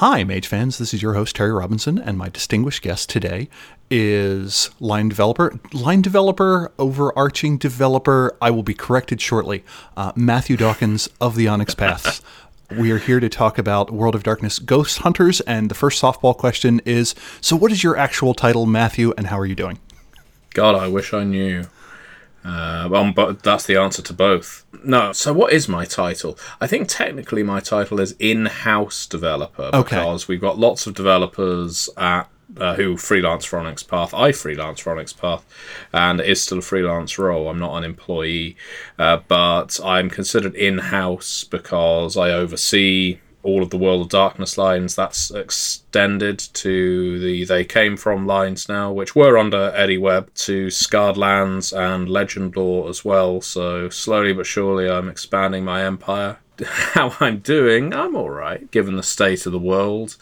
Hi, Mage fans. This is your host, Terry Robinson, and my distinguished guest today is overarching developer, I will be corrected shortly, Matthew Dawkins of the Onyx Path. We are here to talk about World of Darkness Ghost Hunters, and the first softball question is, so what is your actual title, Matthew, and how are you doing? God, I wish I knew. But that's the answer to both. No, so what is my title? I think technically my title is in-house developer, because we've got lots of developers at who freelance for Onyx Path. I freelance for Onyx Path, and it is still a freelance role. I'm not an employee, but I'm considered in-house because I oversee all of the World of Darkness lines. That's extended to the They Came From lines now, which were under Eddie Webb, to Scarred Lands and Legend Lore as well. So slowly but surely I'm expanding my empire. How I'm doing, I'm all right, given the state of the world.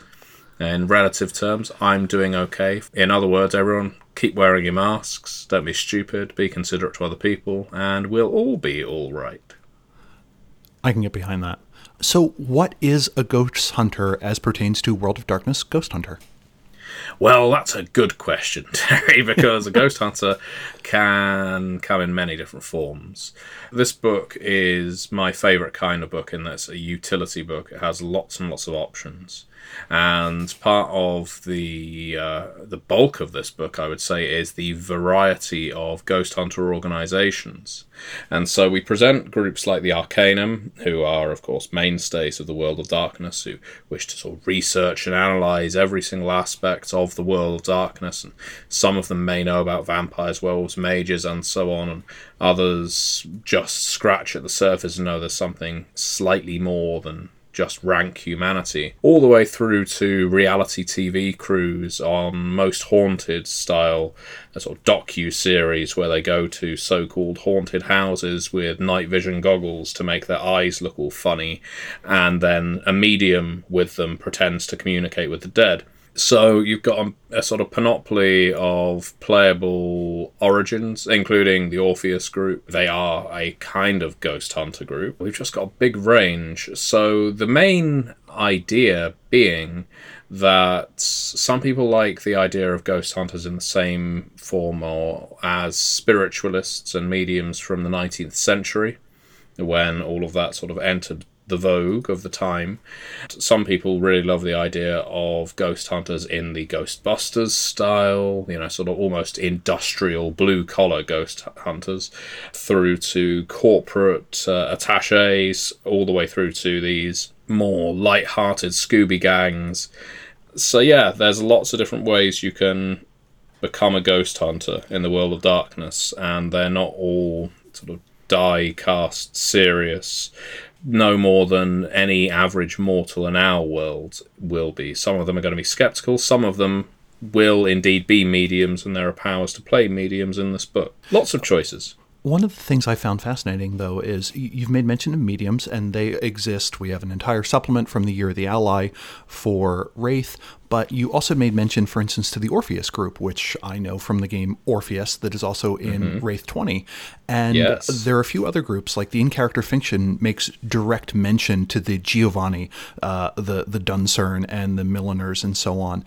In relative terms, I'm doing okay. In other words, everyone, keep wearing your masks, don't be stupid, be considerate to other people, and we'll all be all right. I can get behind that. So what is a ghost hunter as pertains to World of Darkness Ghost Hunter? Well, that's a good question, Terry, because a ghost hunter can come in many different forms. This book is my favourite kind of book in that it's a utility book. It has lots and lots of options. And part of the bulk of this book, I would say, is the variety of ghost hunter organisations. And so we present groups like the Arcanum, who are, of course, mainstays of the World of Darkness, who wish to sort of research and analyse every single aspect of the World of Darkness. And some of them may know about vampires, werewolves, mages, and so on, and others just scratch at the surface and know there's something slightly more than just rank humanity, all the way through to reality TV crews on Most Haunted style, a sort of docu-series where they go to so-called haunted houses with night vision goggles to make their eyes look all funny, and then a medium with them pretends to communicate with the dead. So you've got a sort of panoply of playable origins, including the Orpheus group. They are a kind of ghost hunter group. We've just got a big range. So the main idea being that some people like the idea of ghost hunters in the same form or as spiritualists and mediums from the 19th century, when all of that sort of entered the vogue of the time. Some people really love the idea of ghost hunters in the Ghostbusters style, you know, sort of almost industrial blue-collar ghost hunters, through to corporate attachés, all the way through to these more light-hearted Scooby gangs. So yeah, there's lots of different ways you can become a ghost hunter in the World of Darkness, and they're not all sort of die-cast serious. No more than any average mortal in our world will be. Some of them are going to be sceptical. Some of them will indeed be mediums, and there are powers to play mediums in this book. Lots of choices. One of the things I found fascinating, though, is you've made mention of mediums, and they exist. We have an entire supplement from the Year of the Ally for Wraith, but you also made mention, for instance, to the Orpheus group, which I know from the game Orpheus that is also in Wraith 20. And there are a few other groups, like the in-character fiction makes direct mention to the Giovanni, the Duncern, and the Milliners, and so on.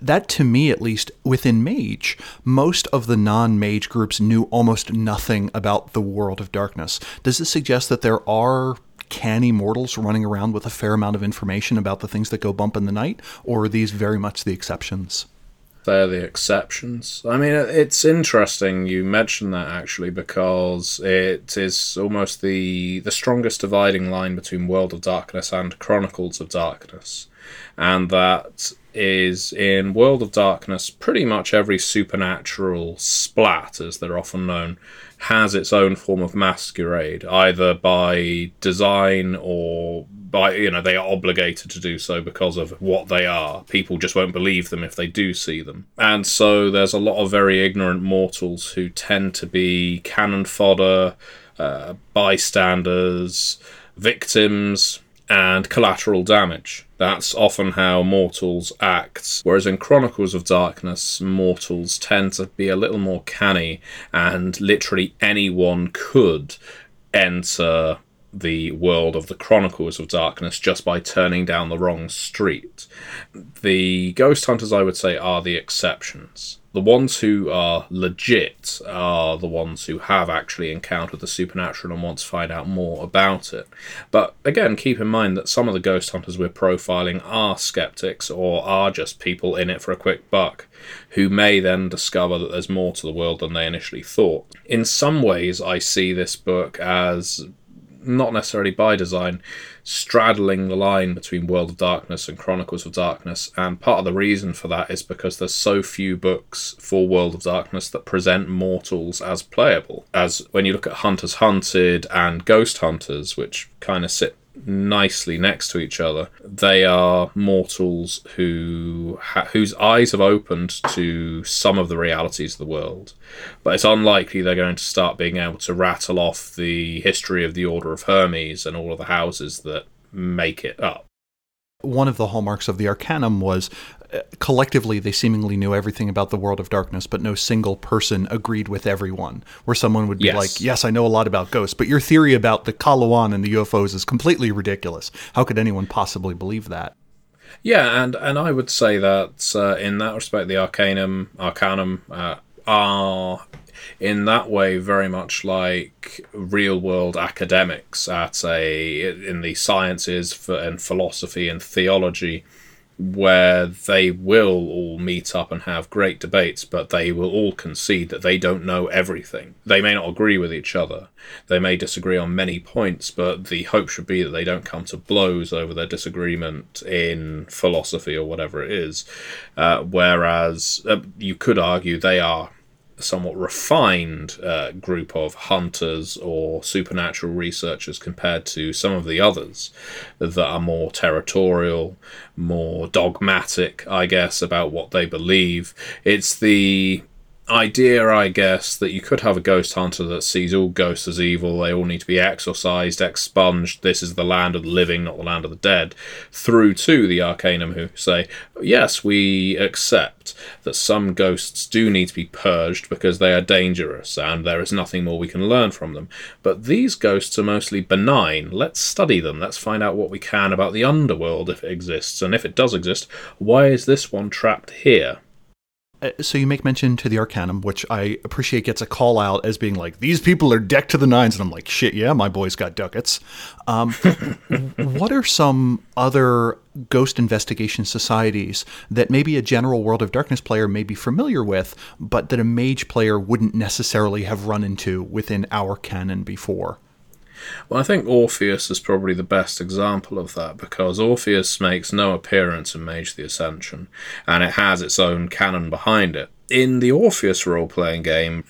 That, to me, at least within Mage, most of the non-Mage groups knew almost nothing about the World of Darkness. Does this suggest that there are canny mortals running around with a fair amount of information about the things that go bump in the night, or are these very much the exceptions? They're the exceptions. I mean, it's interesting you mention that, actually, because it is almost the strongest dividing line between World of Darkness and Chronicles of Darkness, and that is, in World of Darkness, pretty much every supernatural splat, as they're often known, has its own form of masquerade, either by design or by, you know, they are obligated to do so because of what they are. People just won't believe them if they do see them. And so there's a lot of very ignorant mortals who tend to be cannon fodder, bystanders, victims, and collateral damage. That's often how mortals act, whereas in Chronicles of Darkness, mortals tend to be a little more canny, and literally anyone could enter the world of the Chronicles of Darkness just by turning down the wrong street. The Ghost Hunters, I would say, are the exceptions. The ones who are legit are the ones who have actually encountered the supernatural and want to find out more about it. But again, keep in mind that some of the Ghost Hunters we're profiling are skeptics or are just people in it for a quick buck, who may then discover that there's more to the world than they initially thought. In some ways, I see this book as, not necessarily by design, straddling the line between World of Darkness and Chronicles of Darkness, and part of the reason for that is because there's so few books for World of Darkness that present mortals as playable. As when you look at Hunters Hunted and Ghost Hunters, which kind of sit nicely next to each other, they are mortals whose eyes have opened to some of the realities of the world, but it's unlikely they're going to start being able to rattle off the history of the Order of Hermes and all of the houses that make it up. One of the hallmarks of the Arcanum was, collectively, they seemingly knew everything about the World of Darkness, but no single person agreed with everyone, where someone would be like, yes, I know a lot about ghosts, but your theory about the Kalawan and the UFOs is completely ridiculous. How could anyone possibly believe that? Yeah, and I would say that in that respect, the Arcanum are in that way very much like real world academics in the sciences and philosophy and theology, where they will all meet up and have great debates, but they will all concede that they don't know everything. They may not agree with each other. They may disagree on many points, but the hope should be that they don't come to blows over their disagreement in philosophy or whatever it is. Whereas you could argue they are somewhat refined group of hunters or supernatural researchers compared to some of the others that are more territorial, more dogmatic, I guess, about what they believe. It's the idea, I guess, that you could have a ghost hunter that sees all ghosts as evil, they all need to be exorcised, expunged, this is the land of the living, not the land of the dead, through to the Arcanum, who say, yes, we accept that some ghosts do need to be purged because they are dangerous and there is nothing more we can learn from them, but these ghosts are mostly benign, let's study them, let's find out what we can about the underworld if it exists, and if it does exist, why is this one trapped here? So you make mention to the Arcanum, which I appreciate gets a call out as being like, these people are decked to the nines. And I'm like, shit, yeah, my boy's got ducats. What are some other ghost investigation societies that maybe a general World of Darkness player may be familiar with, but that a mage player wouldn't necessarily have run into within our canon before? Well, I think Orpheus is probably the best example of that, because Orpheus makes no appearance in Mage: The Ascension, and it has its own canon behind it. In the Orpheus role-playing game,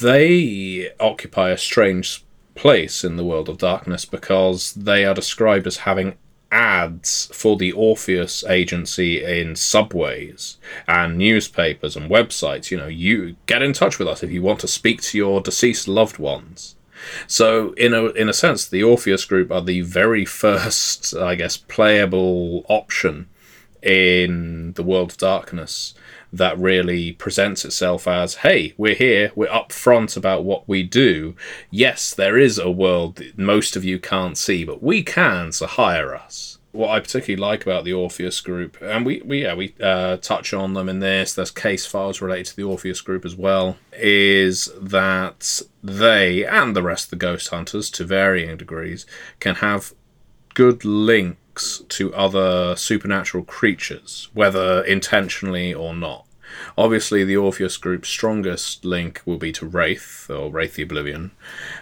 they occupy a strange place in the World of Darkness because they are described as having ads for the Orpheus agency in subways and newspapers and websites. You know, you get in touch with us if you want to speak to your deceased loved ones. So, in a sense, the Orpheus group are the very first, I guess, playable option in the World of Darkness that really presents itself as, hey, we're here, we're upfront about what we do. Yes, there is a world that most of you can't see, but we can, so hire us. What I particularly like about the Orpheus group, and we touch on them in this, there's case files related to the Orpheus group as well, is that they and the rest of the Ghost Hunters, to varying degrees, can have good links to other supernatural creatures, whether intentionally or not. Obviously, the Orpheus group's strongest link will be to Wraith, or Wraith the Oblivion,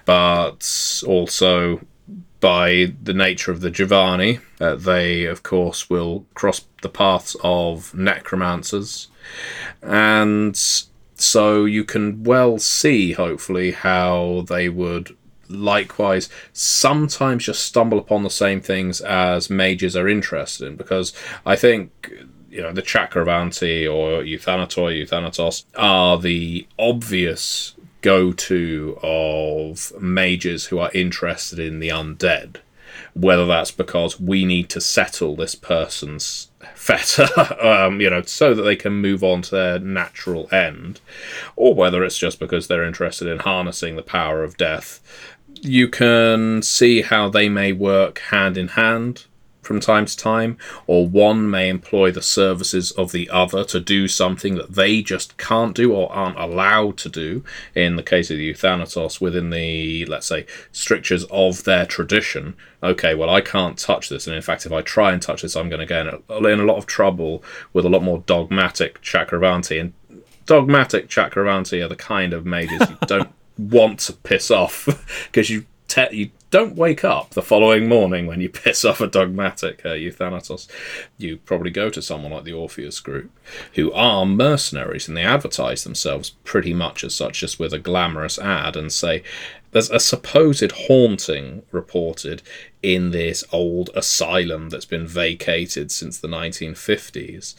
but also, by the nature of the Giovanni, they, of course, will cross the paths of necromancers. And so you can well see, hopefully, how they would likewise sometimes just stumble upon the same things as mages are interested in. Because I think, you know, the Chakravanti or Euthanatos are the obvious go-to of mages who are interested in the undead, whether that's because we need to settle this person's fetter, so that they can move on to their natural end, or whether it's just because they're interested in harnessing the power of death you can see how they may work hand in hand from time to time, or one may employ the services of the other to do something that they just can't do or aren't allowed to do, in the case of the Euthanatos, within the, let's say, strictures of their tradition. Okay, well, I can't touch this, and in fact, if I try and touch this, I'm going to get in a lot of trouble with a lot more dogmatic Chakravanti, and dogmatic Chakravanti are the kind of mages you don't want to piss off, because you don't wake up the following morning when you piss off a dogmatic Euthanatos. You probably go to someone like the Orpheus group, who are mercenaries, and they advertise themselves pretty much as such, just with a glamorous ad, and say, there's a supposed haunting reported in this old asylum that's been vacated since the 1950s.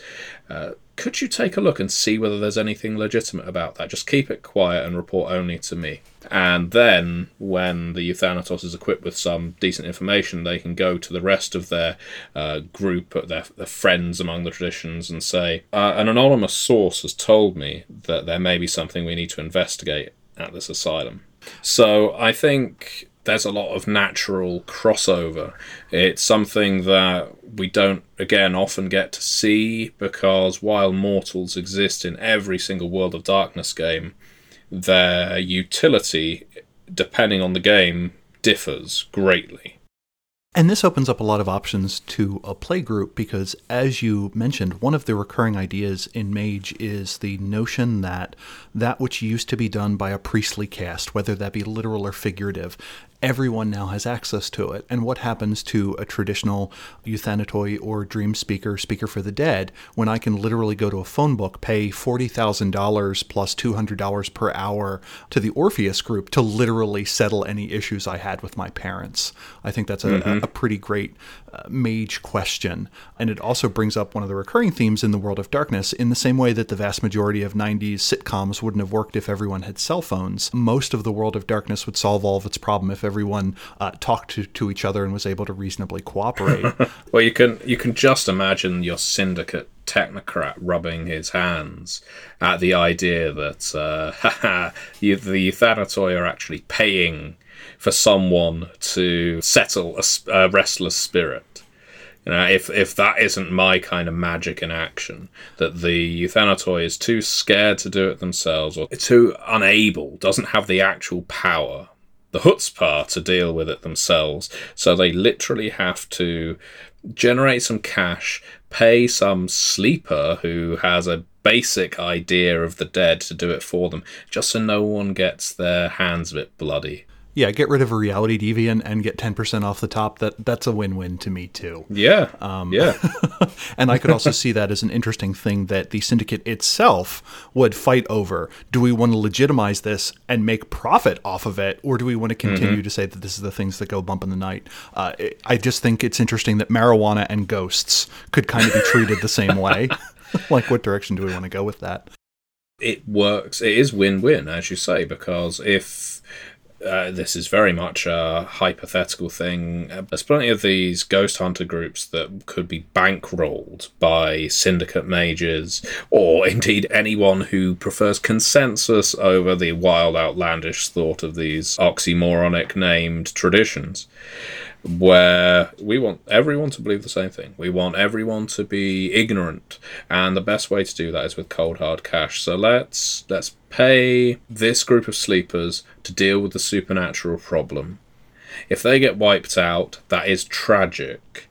Could you take a look and see whether there's anything legitimate about that? Just keep it quiet and report only to me. And then, when the Euthanatos is equipped with some decent information, they can go to the rest of their group, their friends among the traditions, and say, an anonymous source has told me that there may be something we need to investigate at this asylum. So I think there's a lot of natural crossover. It's something that we don't, again, often get to see, because while mortals exist in every single World of Darkness game, their utility, depending on the game, differs greatly. And this opens up a lot of options to a playgroup, because, as you mentioned, one of the recurring ideas in Mage is the notion that that which used to be done by a priestly caste, whether that be literal or figurative, everyone now has access to it. And what happens to a traditional euthanatoi or dream speaker for the dead, when I can literally go to a phone book, pay $40,000 plus $200 per hour to the Orpheus group to literally settle any issues I had with my parents? I think that's a pretty great mage question. And it also brings up one of the recurring themes in the World of Darkness. In the same way that the vast majority of 90s sitcoms wouldn't have worked if everyone had cell phones, most of the World of Darkness would solve all of its problem if everyone talked to each other and was able to reasonably cooperate. Well, you can just imagine your syndicate technocrat rubbing his hands at the idea that the Euthanatoi are actually paying for someone to settle a restless spirit. You know, if that isn't my kind of magic in action, that the Euthanatoi is too scared to do it themselves, or too unable, doesn't have the actual power, the chutzpah to deal with it themselves, so they literally have to generate some cash, pay some sleeper who has a basic idea of the dead to do it for them, just so no one gets their hands a bit bloody. Yeah, get rid of a reality deviant and get 10% off the top. That's a win-win to me, too. Yeah, And I could also see that as an interesting thing that the Syndicate itself would fight over. Do we want to legitimize this and make profit off of it, or do we want to continue to say that this is the things that go bump in the night? I just think it's interesting that marijuana and ghosts could kind of be treated the same way. Like, what direction do we want to go with that? It works. It is win-win, as you say, because if... this is very much a hypothetical thing. There's plenty of these ghost hunter groups that could be bankrolled by syndicate mages, or indeed anyone who prefers consensus over the wild, outlandish thought of these oxymoronic named traditions, where we want everyone to believe the same thing. We want everyone to be ignorant, and the best way to do that is with cold, hard cash. So let's pay this group of sleepers to deal with the supernatural problem. If they get wiped out, that is tragic,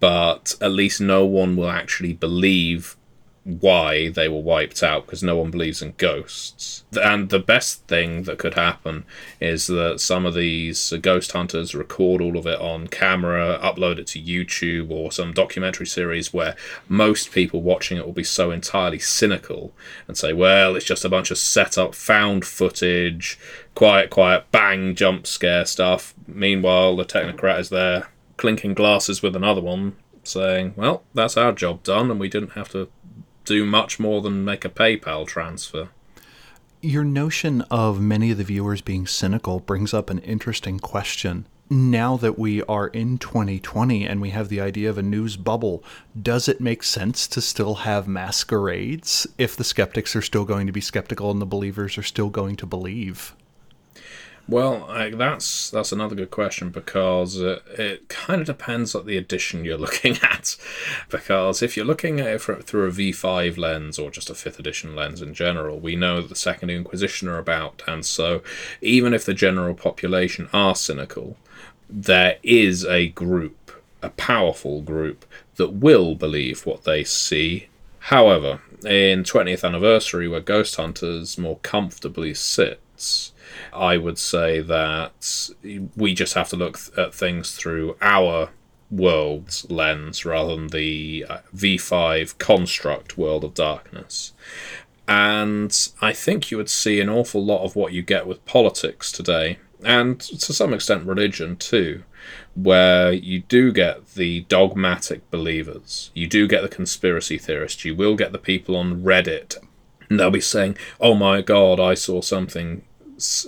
but at least no one will actually believe why they were wiped out, because no one believes in ghosts. And the best thing that could happen is that some of these ghost hunters record all of it on camera, upload it to YouTube or some documentary series, where most people watching it will be so entirely cynical and say, well, it's just a bunch of set up found footage, quiet bang jump scare stuff. Meanwhile, the technocrat is there clinking glasses with another one, saying, well, that's our job done, and we didn't have to do much more than make a PayPal transfer. Your notion of many of the viewers being cynical brings up an interesting question. Now that we are in 2020 and we have the idea of a news bubble, does it make sense to still have masquerades if the skeptics are still going to be skeptical and the believers are still going to believe? Well, that's another good question, because it kind of depends on the edition you're looking at. Because if you're looking at it through a V5 lens or just a 5th edition lens in general, we know that the Second Inquisition are about, and so even if the general population are cynical, there is a group, a powerful group, that will believe what they see. However, in 20th Anniversary, where Ghost Hunters more comfortably sits, I would say that we just have to look at things through our world's lens rather than the V5 construct World of Darkness. And I think you would see an awful lot of what you get with politics today, and to some extent religion too, where you do get the dogmatic believers, you do get the conspiracy theorists, you will get the people on Reddit, and they'll be saying, oh my god, I saw something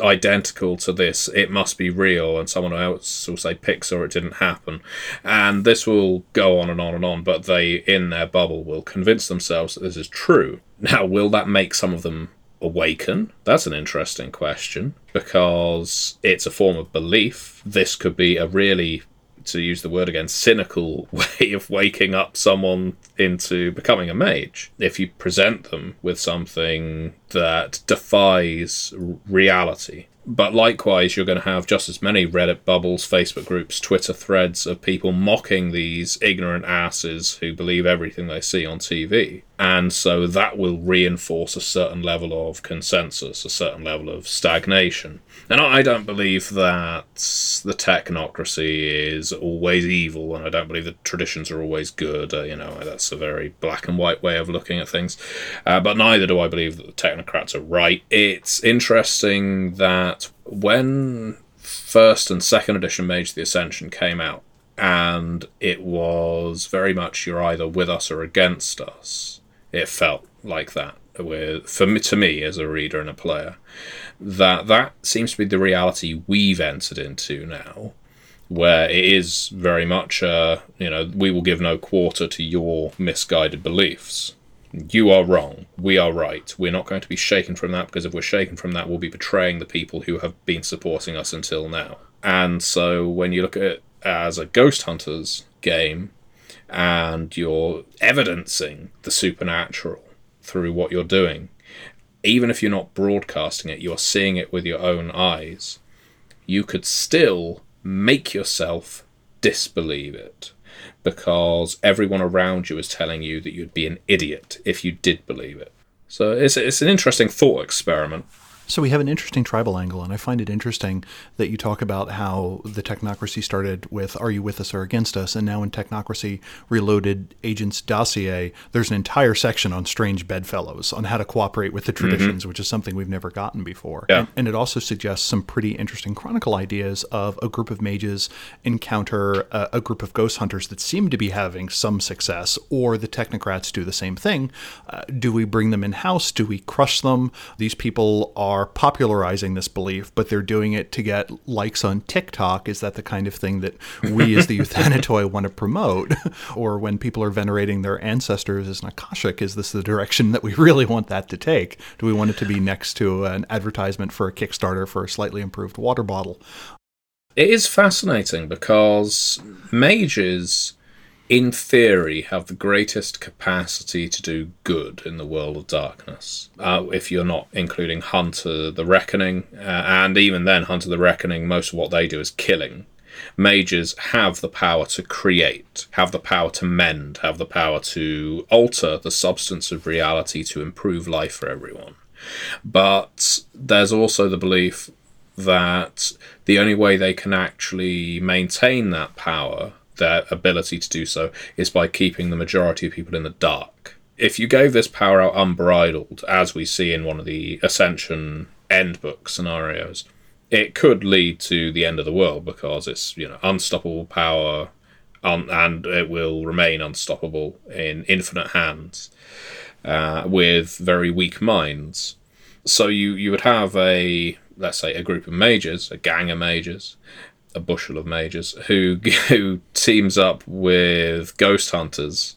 identical to this, it must be real, and someone else will say Pixar, it didn't happen, and this will go on and on and on, but they, in their bubble, will convince themselves that this is true. Now, will that make some of them awaken? That's an interesting question, because it's a form of belief. This could be a really, to use the word again, cynical way of waking up someone into becoming a mage. If you present them with something that defies reality. But likewise, you're going to have just as many Reddit bubbles, Facebook groups, Twitter threads of people mocking these ignorant asses who believe everything they see on TV. And so that will reinforce a certain level of consensus, a certain level of stagnation. And I don't believe that the technocracy is always evil, and I don't believe that traditions are always good. That's a very black and white way of looking at things. But neither do I believe that the technocrats are right. It's interesting that when 1st and 2nd edition Mage: The Ascension came out, and it was very much you're either with us or against us, it felt like that, to me as a reader and a player, that seems to be the reality we've entered into now, where it is very much, we will give no quarter to your misguided beliefs. You are wrong. We are right. We're not going to be shaken from that, because if we're shaken from that, we'll be betraying the people who have been supporting us until now. And so when you look at it as a Ghost Hunters game, and you're evidencing the supernatural through what you're doing, even if you're not broadcasting it, you're seeing it with your own eyes, you could still make yourself disbelieve it, because everyone around you is telling you that you'd be an idiot if you did believe it. So it's an interesting thought experiment. So we have an interesting tribal angle, and I find it interesting that you talk about how the technocracy started with, are you with us or against us? And now in Technocracy Reloaded Agent's Dossier, there's an entire section on strange bedfellows, on how to cooperate with the traditions, mm-hmm. which is something we've never gotten before. Yeah. And it also suggests some pretty interesting chronicle ideas of a group of mages encounter a group of ghost hunters that seem to be having some success, or the technocrats do the same thing. Do we bring them in-house? Do we crush them? These people are popularizing this belief, but they're doing it to get likes on TikTok. Is that the kind of thing that we as the Euthanatoi want to promote? Or when people are venerating their ancestors as an Akashic, is this the direction that we really want that to take? Do we want it to be next to an advertisement for a Kickstarter for a slightly improved water bottle? It is fascinating, because mages, in theory, have the greatest capacity to do good in the World of Darkness. If you're not including Hunter the Reckoning, and even then, Hunter the Reckoning, most of what they do is killing. Mages have the power to create, have the power to mend, have the power to alter the substance of reality to improve life for everyone. But there's also the belief that the only way they can actually maintain that power, their ability to do so, is by keeping the majority of people in the dark. If you gave this power out unbridled, as we see in one of the Ascension end book scenarios, it could lead to the end of the world, because it's unstoppable power, and it will remain unstoppable in infinite hands with very weak minds. So you would have let's say a group of mages, a gang of mages, a bushel of mages who teams up with ghost hunters,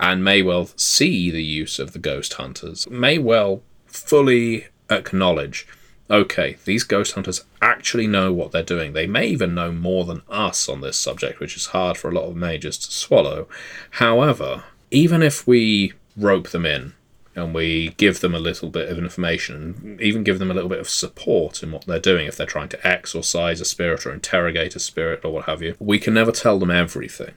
and may well see the use of the ghost hunters, may well fully acknowledge okay, these ghost hunters actually know what they're doing. They may even know more than us on this subject, which is hard for a lot of mages to swallow. However, even if we rope them in and we give them a little bit of information, even give them a little bit of support in what they're doing, if they're trying to exorcise a spirit or interrogate a spirit or what have you, we can never tell them everything.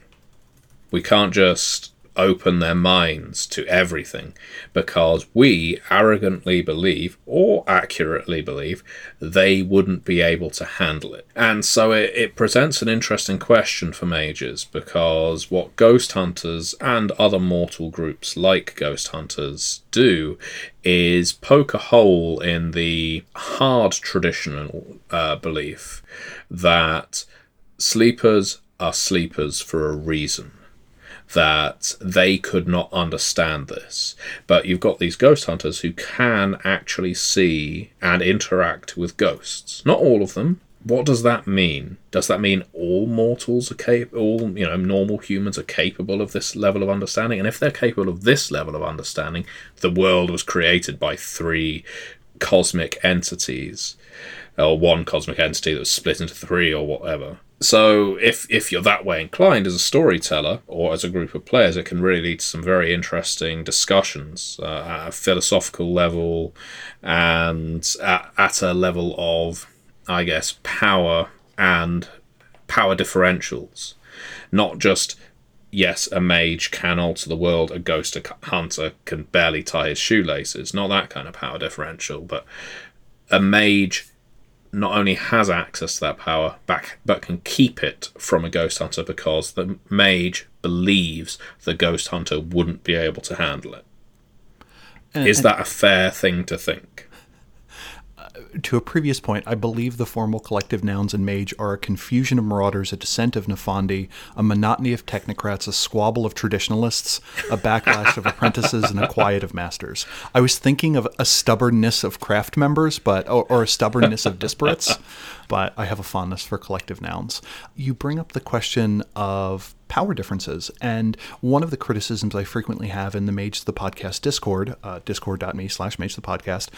We can't just open their minds to everything, because we arrogantly believe, or accurately believe, they wouldn't be able to handle it. And so it presents an interesting question for mages, because what ghost hunters and other mortal groups like ghost hunters do is poke a hole in the hard traditional belief that sleepers are sleepers for a reason, that they could not understand this. But you've got these ghost hunters who can actually see and interact with ghosts. Not all of them. What does that mean? Does that mean all mortals are all, you know, normal humans are capable of this level of understanding? And if they're capable of this level of understanding, the world was created by three cosmic entities, or one cosmic entity that was split into three or whatever. So if you're that way inclined as a storyteller or as a group of players, it can really lead to some very interesting discussions at a philosophical level and at a level of, I guess, power and power differentials. Not just, yes, a mage can alter the world, a ghost hunter can barely tie his shoelaces. Not that kind of power differential, but a mage not only has access to that power back, but can keep it from a ghost hunter because the mage believes the ghost hunter wouldn't be able to handle it. Is that a fair thing to think? To a previous point, I believe the formal collective nouns in Mage are a confusion of marauders, a descent of Nefandi, a monotony of technocrats, a squabble of traditionalists, a backlash of apprentices, and a quiet of masters. I was thinking of a stubbornness of craft members, but or a stubbornness of disparates, but I have a fondness for collective nouns. You bring up the question of power differences. And one of the criticisms I frequently have in the Mage the Podcast Discord, discord.me/Mage the Podcast,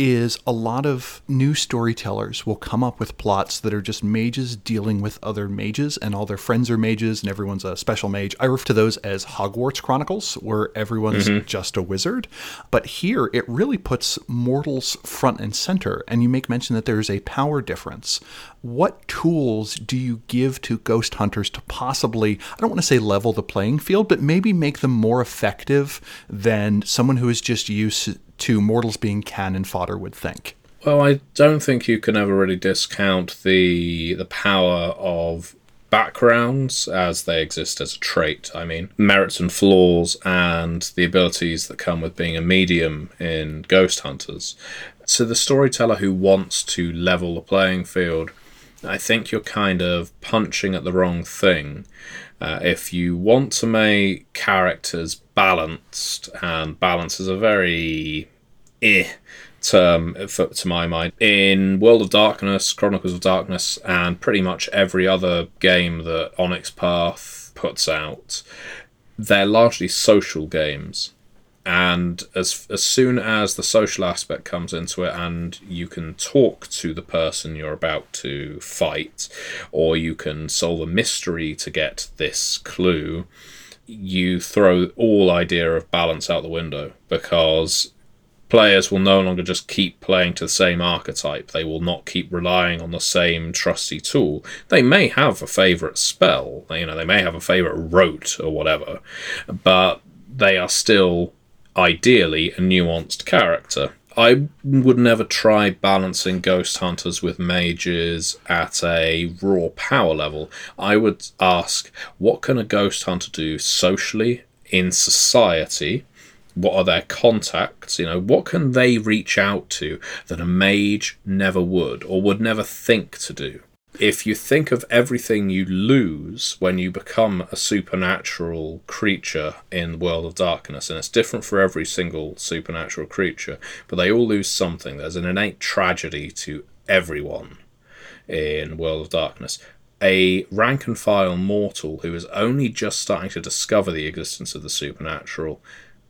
is a lot of new storytellers will come up with plots that are just mages dealing with other mages, and all their friends are mages and everyone's a special mage. I refer to those as Hogwarts Chronicles, where everyone's just a wizard. But here it really puts mortals front and center, and you make mention that there is a power difference. What tools do you give to ghost hunters to possibly, I don't want to say level the playing field, but maybe make them more effective than someone who is just used to mortals being cannon fodder would think? Well, I don't think you can ever really discount the power of backgrounds as they exist as a trait. I mean, merits and flaws and the abilities that come with being a medium in Ghost Hunters. So the storyteller who wants to level the playing field, I think you're kind of punching at the wrong thing. If you want to make characters balanced, and balance is a very term to my mind, in World of Darkness, Chronicles of Darkness, and pretty much every other game that Onyx Path puts out, they're largely social games. And as soon as the social aspect comes into it and you can talk to the person you're about to fight, or you can solve a mystery to get this clue, you throw all idea of balance out the window, because players will no longer just keep playing to the same archetype. They will not keep relying on the same trusty tool. They may have a favourite spell, they may have a favourite rote or whatever, but they are still ideally a nuanced character. I would never try balancing ghost hunters with mages at a raw power level. I would ask, what can a ghost hunter do socially, in society? What are their contacts? What can they reach out to that a mage never would, or would never think to do? If you think of everything you lose when you become a supernatural creature in the World of Darkness, and it's different for every single supernatural creature, but they all lose something. There's an innate tragedy to everyone in World of Darkness. A rank and file mortal who is only just starting to discover the existence of the supernatural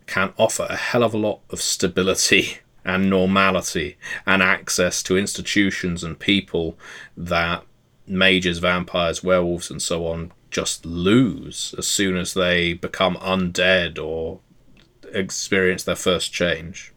can offer a hell of a lot of stability and normality and access to institutions and people that mages, vampires, werewolves, and so on just lose as soon as they become undead or experience their first change.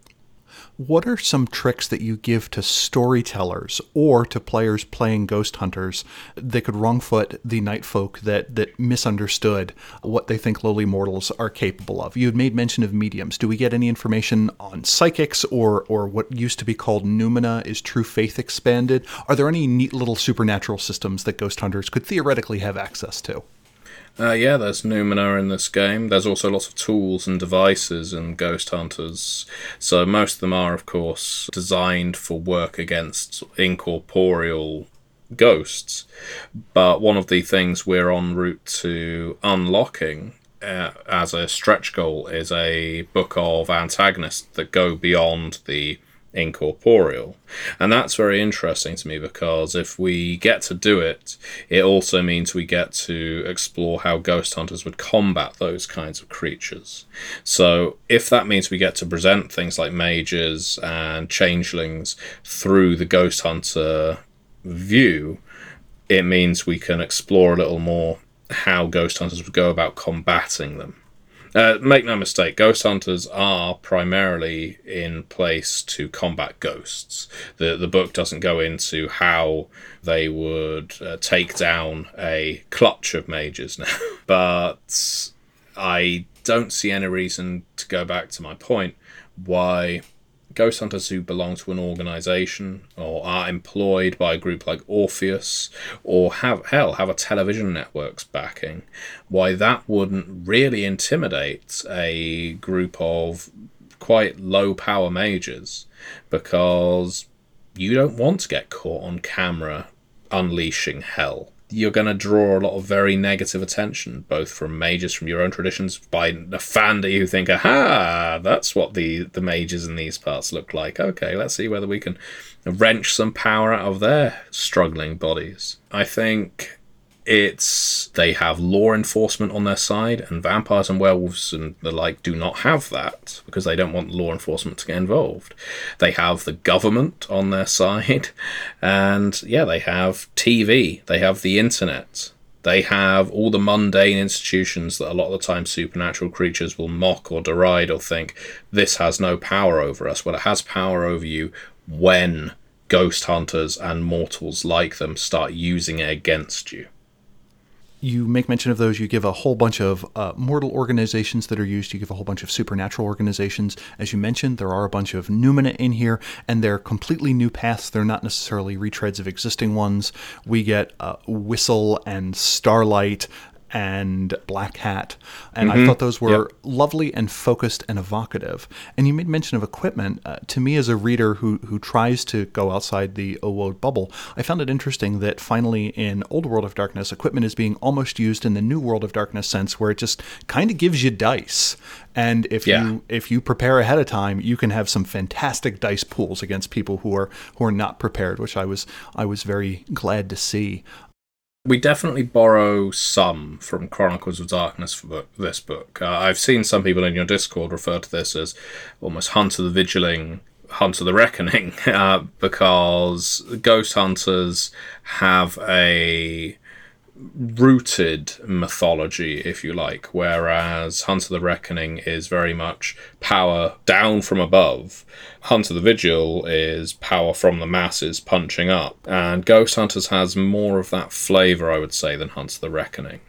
What are some tricks that you give to storytellers or to players playing Ghost Hunters that could wrongfoot the Nightfolk that misunderstood what they think lowly mortals are capable of? You had made mention of mediums. Do we get any information on psychics or what used to be called noumena? Is true faith expanded? Are there any neat little supernatural systems that Ghost Hunters could theoretically have access to? Yeah, there's noumena in this game. There's also lots of tools and devices in Ghost Hunters. So most of them are, of course, designed for work against incorporeal ghosts. But one of the things we're en route to unlocking as a stretch goal is a book of antagonists that go beyond the incorporeal. And that's very interesting to me, because if we get to do it, it also means we get to explore how Ghost Hunters would combat those kinds of creatures. So if that means we get to present things like mages and changelings through the Ghost Hunter view, it means we can explore a little more how Ghost Hunters would go about combating them. Make no mistake, Ghost Hunters are primarily in place to combat ghosts. The book doesn't go into how they would take down a clutch of mages now, but I don't see any reason, to go back to my point, why Ghost Hunters who belong to an organisation or are employed by a group like Orpheus or have a television network's backing, why that wouldn't really intimidate a group of quite low-power mages, because you don't want to get caught on camera unleashing hell. You're going to draw a lot of very negative attention, both from mages from your own traditions, by Nefandi, who think, aha, that's what the mages in these parts look like. Okay, let's see whether we can wrench some power out of their struggling bodies. I think they have law enforcement on their side, and vampires and werewolves and the like do not have that, because they don't want law enforcement to get involved. They have the government on their side, and yeah, they have TV, they have the internet, they have all the mundane institutions that a lot of the time supernatural creatures will mock or deride or think, this has no power over us. Well, it has power over you when Ghost Hunters and mortals like them start using it against you. You make mention of those. You give a whole bunch of mortal organizations that are used. You give a whole bunch of supernatural organizations. As you mentioned, there are a bunch of noumena in here, and they're completely new paths. They're not necessarily retreads of existing ones. We get Whistle and Starlight and Black Hat, and I thought those were lovely and focused and evocative. And you made mention of equipment. To me, as a reader who tries to go outside the OWOD bubble, I found it interesting that finally in Old World of Darkness, equipment is being almost used in the New World of Darkness sense, where it just kind of gives you dice. And if you prepare ahead of time, you can have some fantastic dice pools against people who are not prepared, which I was very glad to see. We definitely borrow some from Chronicles of Darkness for this book. I've seen some people in your Discord refer to this as almost Hunter the Vigiling, Hunter the Reckoning, because Ghost Hunters have a rooted mythology, if you like, whereas Hunter the Reckoning is very much power down from above. Hunter the Vigil is power from the masses punching up, and Ghost Hunters has more of that flavour, I would say, than Hunter the Reckoning.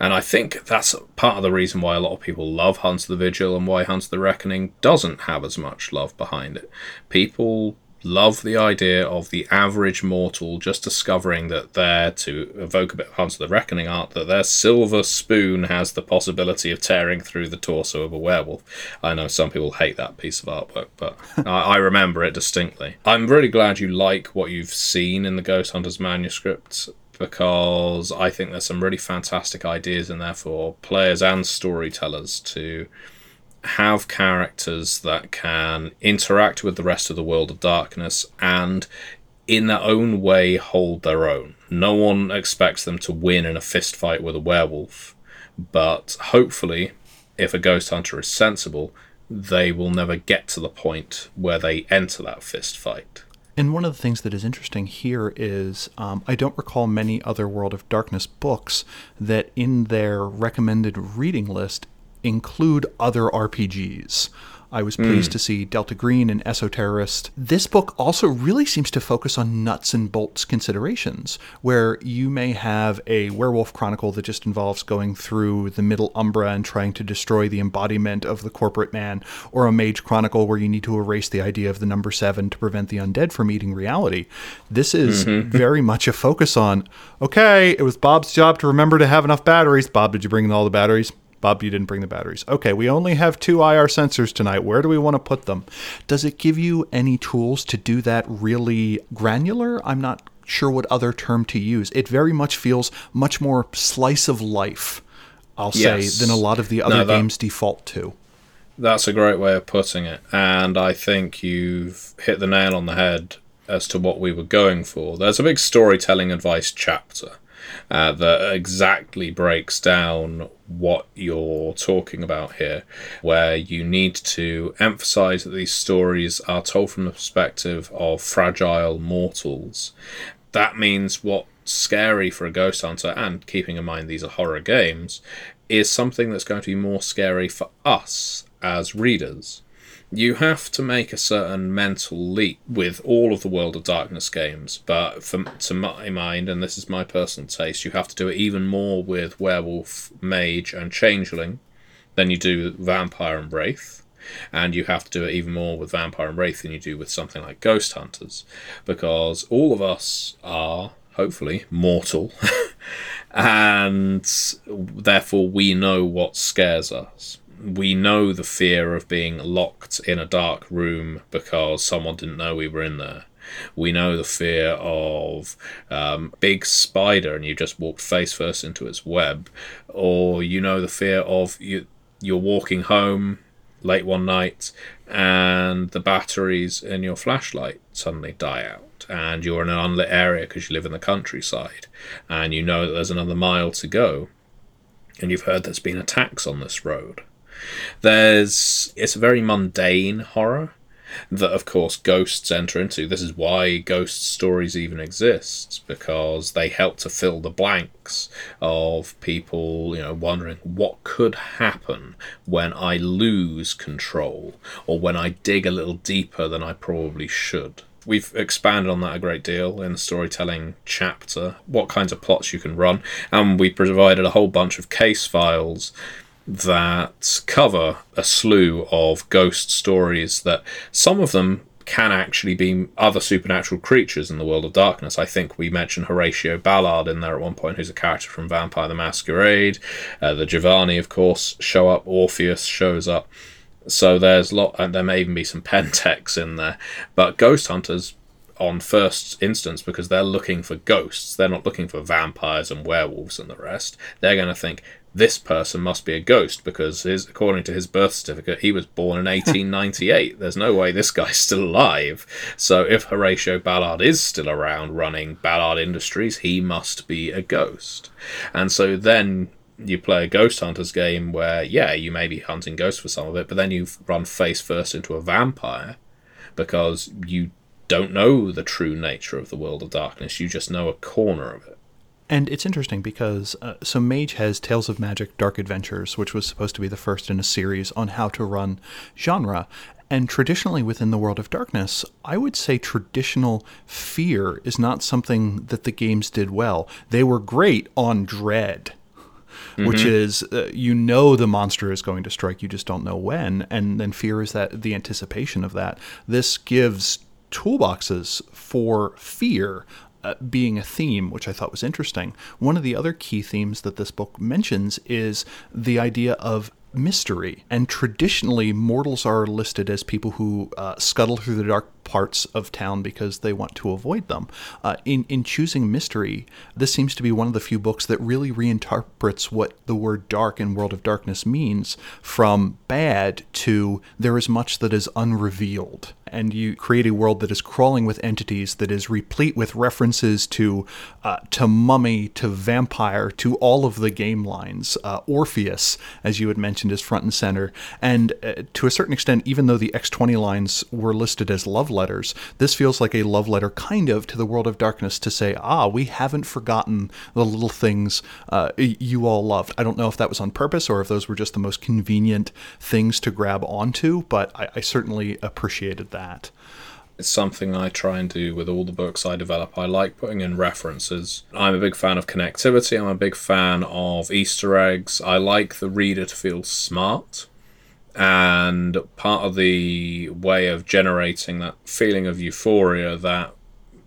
And I think that's part of the reason why a lot of people love Hunter the Vigil and why Hunter the Reckoning doesn't have as much love behind it. People love the idea of the average mortal just discovering that they're, to evoke a bit of Hunter the Reckoning art, that their silver spoon has the possibility of tearing through the torso of a werewolf. I know some people hate that piece of artwork, but I remember it distinctly. I'm really glad you like what you've seen in the Ghost Hunters manuscripts, because I think there's some really fantastic ideas in there for players and storytellers to have characters that can interact with the rest of the World of Darkness and in their own way hold their own. No one expects them to win in a fist fight with a werewolf, but hopefully, if a Ghost Hunter is sensible, they will never get to the point where they enter that fist fight. And one of the things that is interesting here is I don't recall many other World of Darkness books that in their recommended reading list include other RPGs. I was pleased to see Delta Green and Esoterrorist. This book also really seems to focus on nuts and bolts considerations, where you may have a werewolf chronicle that just involves going through the Middle Umbra and trying to destroy the embodiment of the corporate man, or a mage chronicle where you need to erase the idea of the number 7 to prevent the undead from eating reality. This is very much a focus on, okay, it was Bob's job to remember to have enough batteries. Bob, did you bring all the batteries? Bob, you didn't bring the batteries. Okay, we only have 2 IR sensors tonight. Where do we want to put them? Does it give you any tools to do that really granular? I'm not sure what other term to use. It very much feels much more slice of life, I'll say, than a lot of the other games default to. That's a great way of putting it. And I think you've hit the nail on the head as to what we were going for. There's a big storytelling advice chapter that exactly breaks down what you're talking about here, where you need to emphasize that these stories are told from the perspective of fragile mortals. That means what's scary for a ghost hunter, and keeping in mind these are horror games, is something that's going to be more scary for us as readers. You have to make a certain mental leap with all of the World of Darkness games, but to my mind, and this is my personal taste, you have to do it even more with Werewolf, Mage, and Changeling than you do with Vampire and Wraith, and you have to do it even more with Vampire and Wraith than you do with something like Ghost Hunters, because all of us are, hopefully, mortal, and therefore we know what scares us. We know the fear of being locked in a dark room because someone didn't know we were in there. We know the fear of big spider and you just walked face first into its web. Or you know the fear of you're walking home late one night and the batteries in your flashlight suddenly die out and you're in an unlit area because you live in the countryside and you know that there's another mile to go and you've heard there's been attacks on this road. It's a very mundane horror that, of course, ghosts enter into. This is why ghost stories even exist, because they help to fill the blanks of people, wondering what could happen when I lose control or when I dig a little deeper than I probably should. We've expanded on that a great deal in the storytelling chapter, what kinds of plots you can run, and we provided a whole bunch of case files that cover a slew of ghost stories that some of them can actually be other supernatural creatures in the World of Darkness. I think we mentioned Horatio Ballard in there at one point, who's a character from Vampire: The Masquerade. The Giovanni, of course, show up. Orpheus shows up. So there's a lot, and there may even be some Pentex in there. But Ghost Hunters, on first instance, because they're looking for ghosts, they're not looking for vampires and werewolves and the rest, they're going to think, this person must be a ghost because, according to his birth certificate, he was born in 1898. There's no way this guy's still alive. So if Horatio Ballard is still around running Ballard Industries, he must be a ghost. And so then you play a Ghost Hunters game where, you may be hunting ghosts for some of it, but then you run face first into a vampire because you don't know the true nature of the World of Darkness. You just know a corner of it. And it's interesting because, so Mage has Tales of Magic: Dark Adventures, which was supposed to be the first in a series on how to run genre. And traditionally within the World of Darkness, I would say traditional fear is not something that the games did well. They were great on dread, which is, the monster is going to strike, you just don't know when. And then fear is that the anticipation of that. This gives toolboxes for fear being a theme, which I thought was interesting. One of the other key themes that this book mentions is the idea of mystery. And traditionally, mortals are listed as people who scuttle through the dark parts of town because they want to avoid them. In choosing mystery, this seems to be one of the few books that really reinterprets what the word dark in World of Darkness means, from bad to there is much that is unrevealed. And you create a world that is crawling with entities, that is replete with references to Mummy, to Vampire, to all of the game lines. Orpheus, as you had mentioned, is front and center. And to a certain extent, even though the X20 lines were listed as love letters, this feels like a love letter kind of to the World of Darkness to say, we haven't forgotten the little things you all loved. I don't know if that was on purpose or if those were just the most convenient things to grab onto, but I certainly appreciated that. It's something I try and do with all the books I develop. I like putting in references. I'm a big fan of connectivity. I'm a big fan of Easter eggs. I like the reader to feel smart. And part of the way of generating that feeling of euphoria that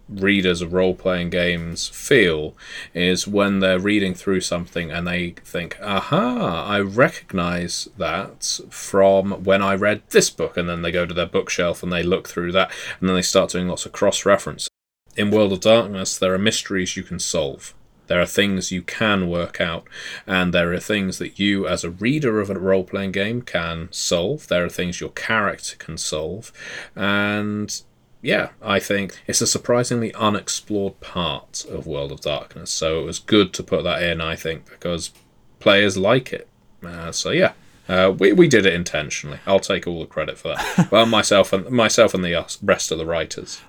readers of role-playing games feel is when they're reading through something and they think, aha, I recognize that from when I read this book, and then they go to their bookshelf and they look through that, and then they start doing lots of cross-reference. In World of Darkness, there are mysteries you can solve. There are things you can work out, and there are things that you, as a reader of a role-playing game, can solve. There are things your character can solve, and yeah, I think it's a surprisingly unexplored part of World of Darkness, so it was good to put that in, I think, because players like it. We did it intentionally. I'll take all the credit for that. Well, myself and the rest of the writers.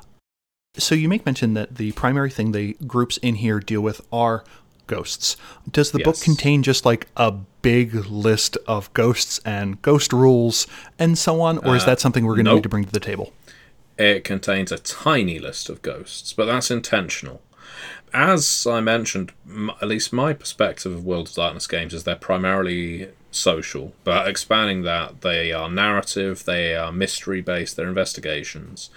So you make mention that the primary thing the groups in here deal with are ghosts. Does the book contain just like a big list of ghosts and ghost rules and so on, or is that something we're going to need to bring to the table? It contains a tiny list of ghosts, but that's intentional. As I mentioned, at least my perspective of World of Darkness games is they're primarily social, but expanding that, they are narrative, they are mystery-based, they're investigations.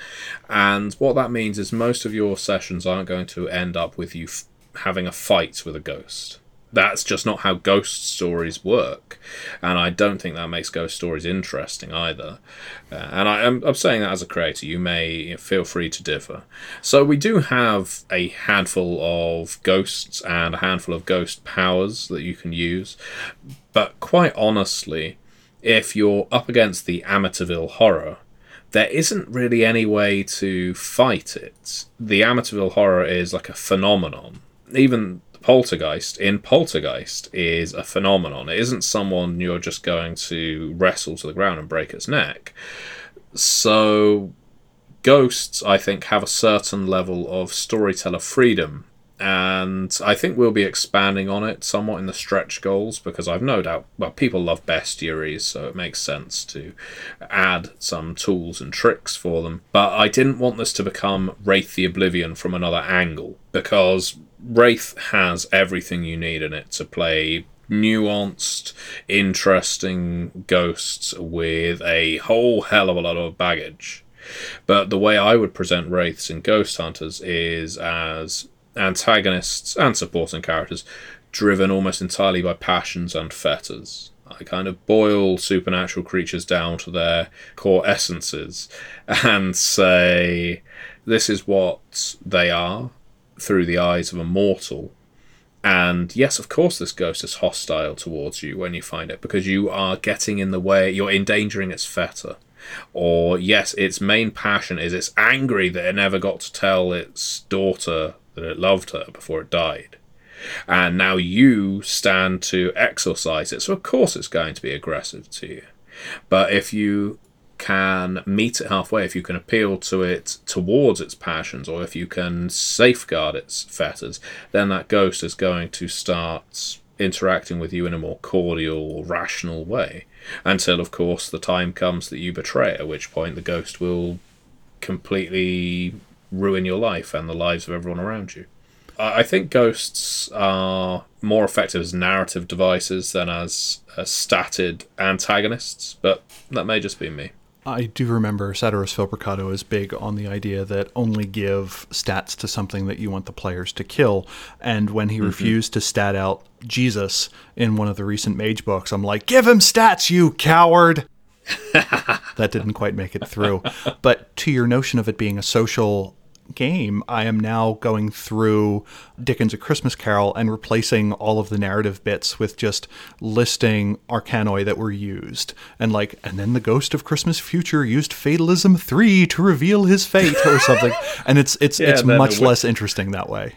And what that means is most of your sessions aren't going to end up with you having a fight with a ghost. That's just not how ghost stories work, and I don't think that makes ghost stories interesting either. And I'm saying that as a creator. You may feel free to differ. So we do have a handful of ghosts and a handful of ghost powers that you can use, but quite honestly, if you're up against the Amityville Horror, there isn't really any way to fight it. The Amityville Horror is like a phenomenon. Even Poltergeist in Poltergeist is a phenomenon. It isn't someone you're just going to wrestle to the ground and break its neck. So ghosts, I think, have a certain level of storyteller freedom, and I think we'll be expanding on it somewhat in the stretch goals, because I've no doubt, well, people love bestiaries, so it makes sense to add some tools and tricks for them. But I didn't want this to become Wraith: The Oblivion from another angle, because Wraith has everything you need in it to play nuanced, interesting ghosts with a whole hell of a lot of baggage. But the way I would present Wraiths in Ghost Hunters is as antagonists and supporting characters driven almost entirely by passions and fetters. I kind of boil supernatural creatures down to their core essences and say, this is what they are through the eyes of a mortal. And yes, of course, this ghost is hostile towards you when you find it, because you are getting in the way, you're endangering its fetter. Or yes, its main passion is it's angry that it never got to tell its daughter that it loved her before it died. And now you stand to exorcise it, so of course it's going to be aggressive to you. But if you can meet it halfway, if you can appeal to it towards its passions, or if you can safeguard its fetters, then that ghost is going to start interacting with you in a more cordial, rational way, until of course the time comes that you betray it, at which point the ghost will completely ruin your life and the lives of everyone around you. I think ghosts are more effective as narrative devices than as statted antagonists, but that may just be me. I do remember Satirus Fabricado is big on the idea that only give stats to something that you want the players to kill. And when he refused to stat out Jesus in one of the recent Mage books, I'm like, give him stats, you coward! that didn't quite make it through. But to your notion of it being a social game, I am now going through Dickens' A Christmas Carol and replacing all of the narrative bits with just listing arcanoi that were used, and like, and then the ghost of Christmas Future used fatalism 3 to reveal his fate or something. And it's much less interesting that way.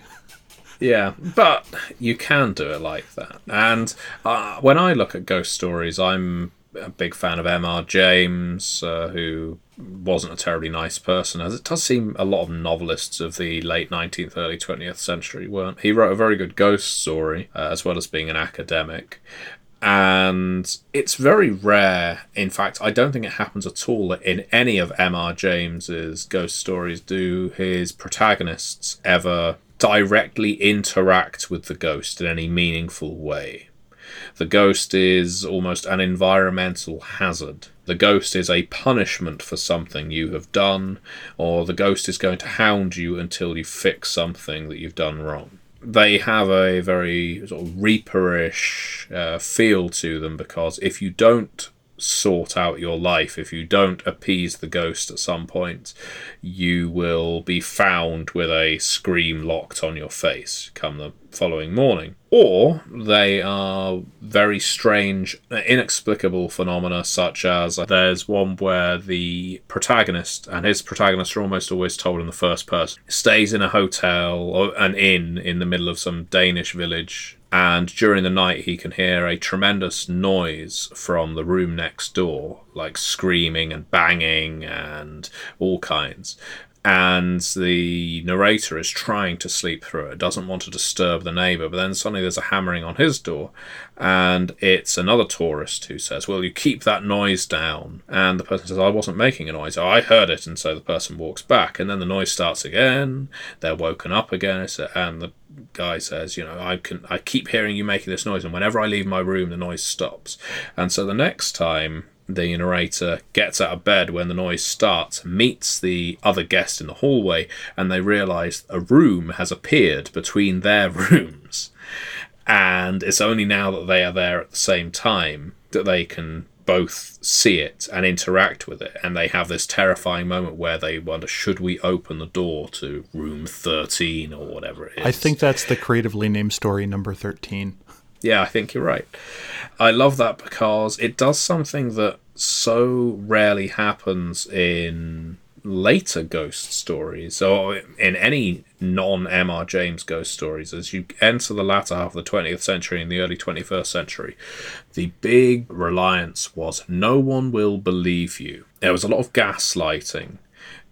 Yeah, but you can do it like that. And when I look at ghost stories, I'm a big fan of M.R. James, who wasn't a terribly nice person, as it does seem a lot of novelists of the late 19th, early 20th century weren't. He wrote a very good ghost story, as well as being an academic. And it's very rare. In fact, I don't think it happens at all that in any of M.R. James's ghost stories do his protagonists ever directly interact with the ghost in any meaningful way. The ghost is almost an environmental hazard. The ghost is a punishment for something you have done, or the ghost is going to hound you until you fix something that you've done wrong. They have a very sort of reaperish feel to them, because if you don't sort out your life, if you don't appease the ghost at some point, you will be found with a scream locked on your face come the following morning. Or they are very strange, inexplicable phenomena, such as there's one where the protagonist, and his protagonists are almost always told in the first person, stays in a hotel or an inn in the middle of some Danish village, and during the night he can hear a tremendous noise from the room next door, like screaming and banging and all kinds. And the narrator is trying to sleep through it, doesn't want to disturb the neighbour, but then suddenly there's a hammering on his door, and it's another tourist who says, well, you keep that noise down. And the person says, I wasn't making a noise, I heard it. And so the person walks back, and then the noise starts again, they're woken up again, and the guy says, you know, I keep hearing you making this noise, and whenever I leave my room the noise stops. And so the next time the narrator gets out of bed when the noise starts, meets the other guest in the hallway, and they realise a room has appeared between their rooms. And it's only now that they are there at the same time that they can both see it and interact with it. And they have this terrifying moment where they wonder, should we open the door to room 13 or whatever it is? I think that's the creatively named story number 13. Yeah, I think you're right. I love that because it does something that so rarely happens in later ghost stories, or in any non-M.R. James ghost stories. As you enter the latter half of the 20th century and the early 21st century, the big reliance was no one will believe you. There was a lot of gaslighting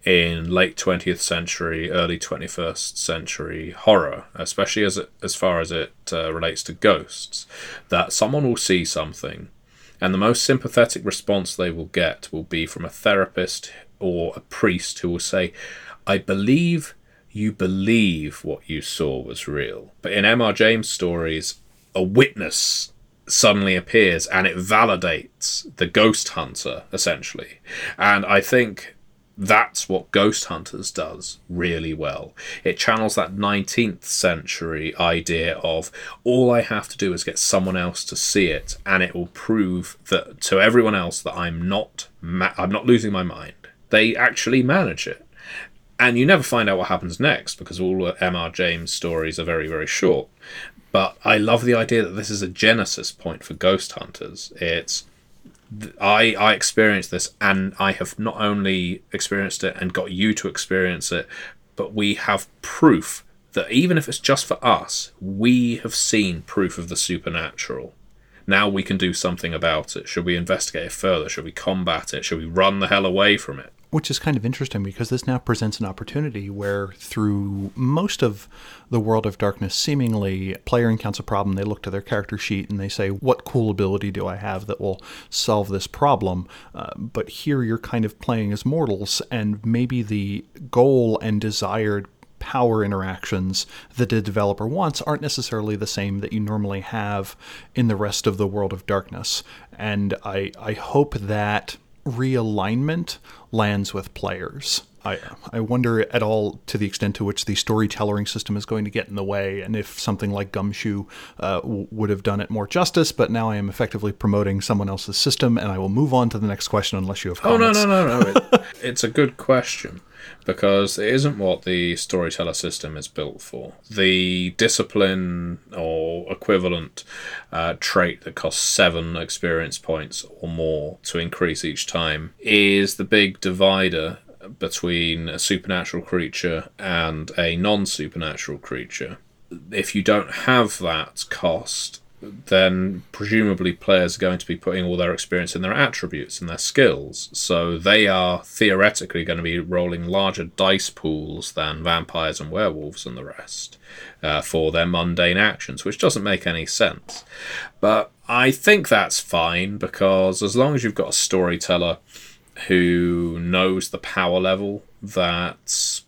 in late 20th century, early 21st century horror, especially as far as it relates to ghosts, that someone will see something, and the most sympathetic response they will get will be from a therapist or a priest who will say, I believe you believe what you saw was real. But in M.R. James stories, a witness suddenly appears and it validates the ghost hunter, essentially. And I think that's what Ghost Hunters does really well. It channels that 19th century idea of all I have to do is get someone else to see it, and it will prove that to everyone else that I'm not losing my mind. They actually manage it. And you never find out what happens next, because all M.R. James stories are very, very short. But I love the idea that this is a genesis point for Ghost Hunters. It's I experienced this, and I have not only experienced it and got you to experience it, but we have proof that even if it's just for us, we have seen proof of the supernatural. Now we can do something about it. Should we investigate it further? Should we combat it? Should we run the hell away from it? Which is kind of interesting, because this now presents an opportunity where through most of the World of Darkness, seemingly, player encounters a problem, they look to their character sheet and they say, what cool ability do I have that will solve this problem? But here you're kind of playing as mortals, and maybe the goal and desired power interactions that the developer wants aren't necessarily the same that you normally have in the rest of the World of Darkness. And I hope that realignment lands with players. I wonder at all to the extent to which the storytelling system is going to get in the way, and if something like Gumshoe would have done it more justice. But now I am effectively promoting someone else's system, and I will move on to the next question unless you have comments. No. It's a good question, because it isn't what the storyteller system is built for. The discipline or equivalent trait that costs 7 experience points or more to increase each time is the big divider between a supernatural creature and a non-supernatural creature. If you don't have that cost, then presumably players are going to be putting all their experience in their attributes and their skills, so they are theoretically going to be rolling larger dice pools than vampires and werewolves and the rest for their mundane actions, which doesn't make any sense. But I think that's fine, because as long as you've got a storyteller who knows the power level that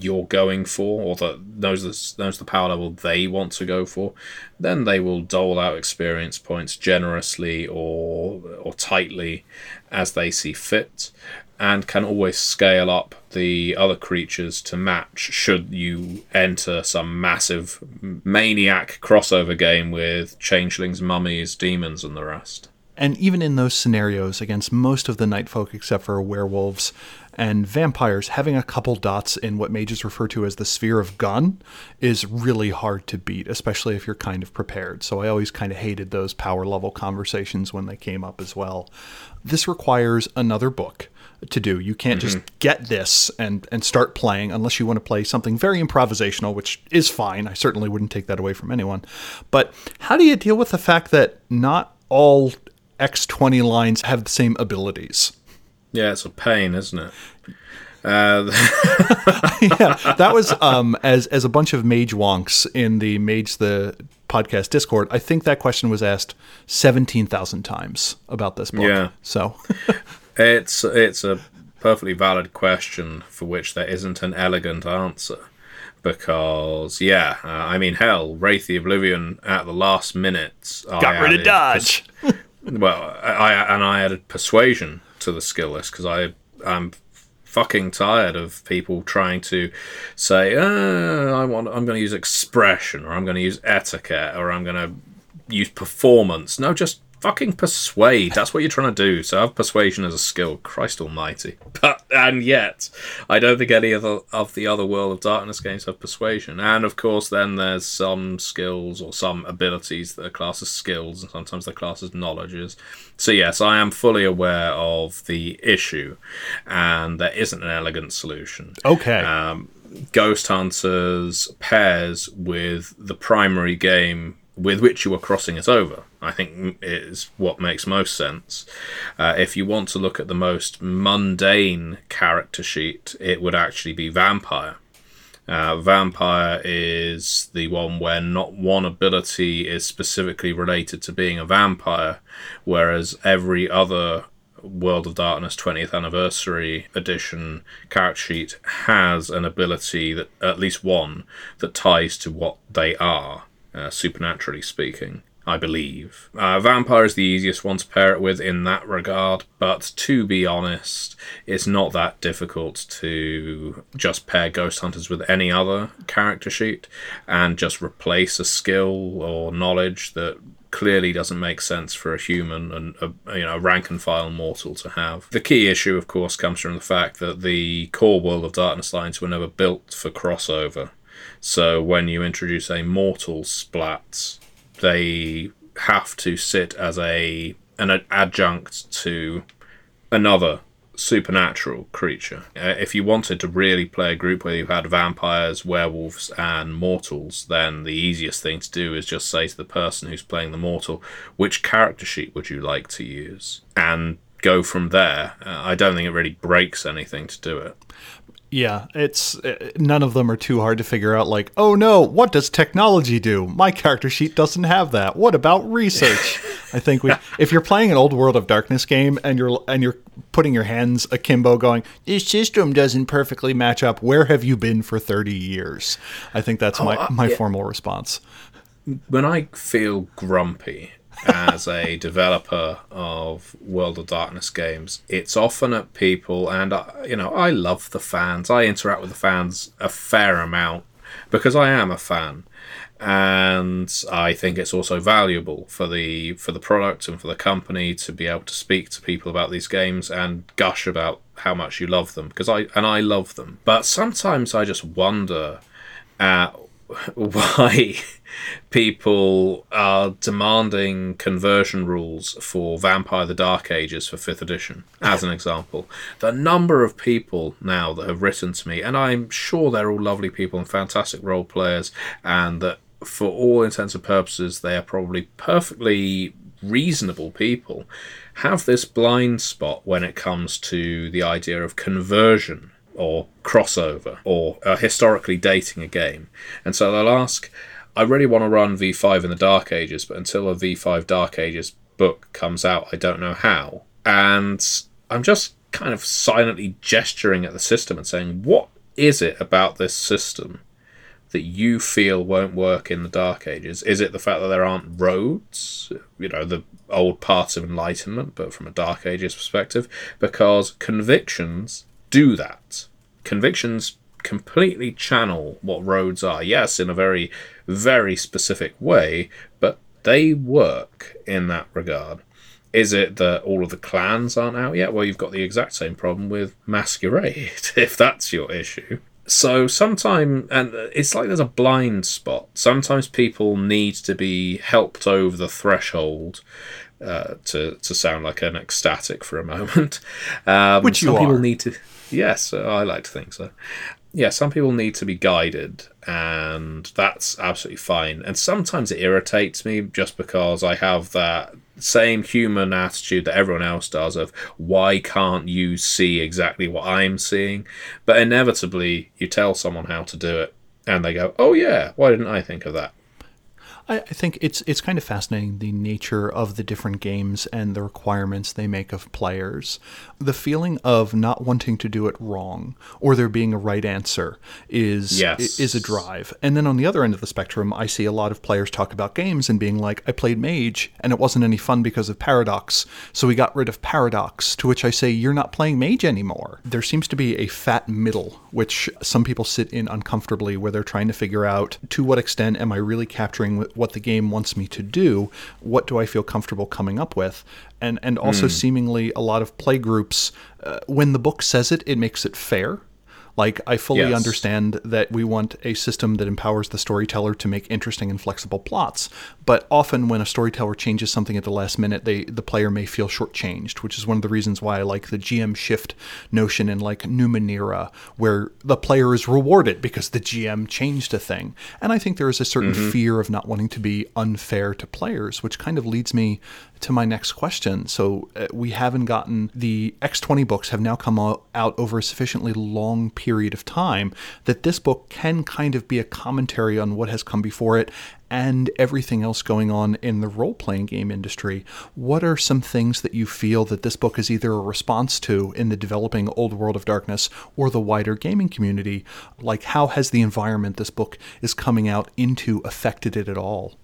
you're going for, or that knows the power level they want to go for, then they will dole out experience points generously or tightly as they see fit, and can always scale up the other creatures to match should you enter some massive maniac crossover game with changelings, mummies, demons and the rest. And even in those scenarios, against most of the Nightfolk except for werewolves and vampires, having a couple dots in what mages refer to as the sphere of gun is really hard to beat, especially if you're kind of prepared. So I always kind of hated those power level conversations when they came up as well. This requires another book to do. You can't just get this and start playing unless you want to play something very improvisational, which is fine. I certainly wouldn't take that away from anyone. But how do you deal with the fact that not all X20 lines have the same abilities? Yeah, it's a pain, isn't it? Yeah, that was as a bunch of mage wonks in the Mage the Podcast Discord, I think that question was asked 17,000 times about this book. Yeah. So it's a perfectly valid question for which there isn't an elegant answer. Because, hell, Wraith the Oblivion at the last minute got rid of Dodge. Well, I added persuasion to the skill list because I'm fucking tired of people trying to say, I'm going to use expression, or I'm going to use etiquette, or I'm going to use performance. No, just fucking persuade. That's what you're trying to do. So I have persuasion as a skill. Christ almighty. And yet, I don't think any of the other World of Darkness games have persuasion. And of course, then there's some skills or some abilities that are classed as skills, and sometimes they're classed as knowledges. So yes, I am fully aware of the issue, and there isn't an elegant solution. Okay. Ghost Hunters pairs with the primary game with which you are crossing it over, I think, is what makes most sense. If you want to look at the most mundane character sheet, it would actually be Vampire. Vampire is the one where not one ability is specifically related to being a vampire, whereas every other World of Darkness 20th Anniversary Edition character sheet has an ability, that at least one, that ties to what they are. Supernaturally speaking, I believe. Vampire is the easiest one to pair it with in that regard, but to be honest, it's not that difficult to just pair Ghost Hunters with any other character sheet and just replace a skill or knowledge that clearly doesn't make sense for a human and a rank and file mortal to have. The key issue, of course, comes from the fact that the core World of Darkness lines were never built for crossover. So when you introduce a mortal splat, they have to sit as an adjunct to another supernatural creature. If you wanted to really play a group where you had vampires, werewolves, and mortals, then the easiest thing to do is just say to the person who's playing the mortal, which character sheet would you like to use? And go from there. I don't think it really breaks anything to do it. Yeah, it's none of them are too hard to figure out, like, oh no, what does technology do? My character sheet doesn't have that. What about research? I think if you're playing an old World of Darkness game and you're putting your hands akimbo going, this system doesn't perfectly match up, where have you been for 30 years? I think that's my formal response. When I feel grumpy, as a developer of World of Darkness games, it's often at people, and I love the fans. I interact with the fans a fair amount because I am a fan, and I think it's also valuable for the product and for the company to be able to speak to people about these games and gush about how much you love them, because I love them. But sometimes I just wonder at why people are demanding conversion rules for Vampire: The Dark Ages for 5th edition, as an example. The number of people now that have written to me, and I'm sure they're all lovely people and fantastic role players, and that for all intents and purposes they are probably perfectly reasonable people, have this blind spot when it comes to the idea of conversion or crossover, or historically dating a game. And so they'll ask, I really want to run V5 in the Dark Ages, but until a V5 Dark Ages book comes out, I don't know how. And I'm just kind of silently gesturing at the system and saying, what is it about this system that you feel won't work in the Dark Ages? Is it the fact that there aren't roads? The old parts of Enlightenment, but from a Dark Ages perspective, because convictions do that. Convictions completely channel what roads are, yes, in a very, very specific way, but they work in that regard. Is it that all of the clans aren't out yet? Well, you've got the exact same problem with Masquerade, if that's your issue. So sometimes, and it's like there's a blind spot. Sometimes people need to be helped over the threshold. To sound like an ecstatic for a moment, which you some are. People need to. Yes, I like to think so. Yeah, some people need to be guided, and that's absolutely fine. And sometimes it irritates me just because I have that same human attitude that everyone else does of, why can't you see exactly what I'm seeing? But inevitably, you tell someone how to do it, and they go, oh yeah, why didn't I think of that? I think it's kind of fascinating, the nature of the different games and the requirements they make of players. The feeling of not wanting to do it wrong or there being a right answer is a drive. And then on the other end of the spectrum, I see a lot of players talk about games and being like, I played Mage and it wasn't any fun because of Paradox, so we got rid of Paradox, to which I say, you're not playing Mage anymore. There seems to be a fat middle, which some people sit in uncomfortably, where they're trying to figure out, to what extent am I really capturing what the game wants me to do, what do I feel comfortable coming up with, and also seemingly a lot of play groups, when the book says it makes it fair. Like, I fully understand that we want a system that empowers the storyteller to make interesting and flexible plots, but often when a storyteller changes something at the last minute, the player may feel shortchanged, which is one of the reasons why I like the GM shift notion in, like, Numenera, where the player is rewarded because the GM changed a thing. And I think there is a certain fear of not wanting to be unfair to players, which kind of leads me to my next question. So we haven't gotten, the X20 books have now come out over a sufficiently long period of time that this book can kind of be a commentary on what has come before it and everything else going on in the role-playing game industry. What are some things that you feel that this book is either a response to in the developing old World of Darkness or the wider gaming community? Like, how has the environment this book is coming out into affected it at all?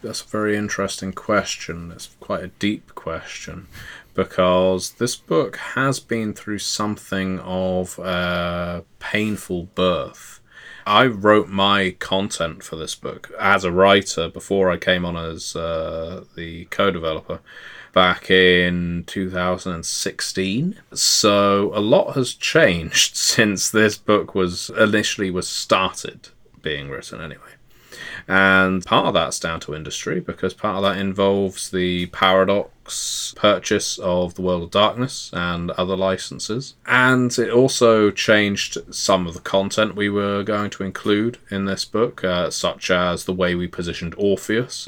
That's a very interesting question. That's quite a deep question, because this book has been through something of a painful birth. I wrote my content for this book as a writer before I came on as the co-developer back in 2016. So a lot has changed since this book was initially started being written anyway. And part of that's down to industry, because part of that involves the Paradox purchase of the World of Darkness and other licenses. And it also changed some of the content we were going to include in this book, such as the way we positioned Orpheus.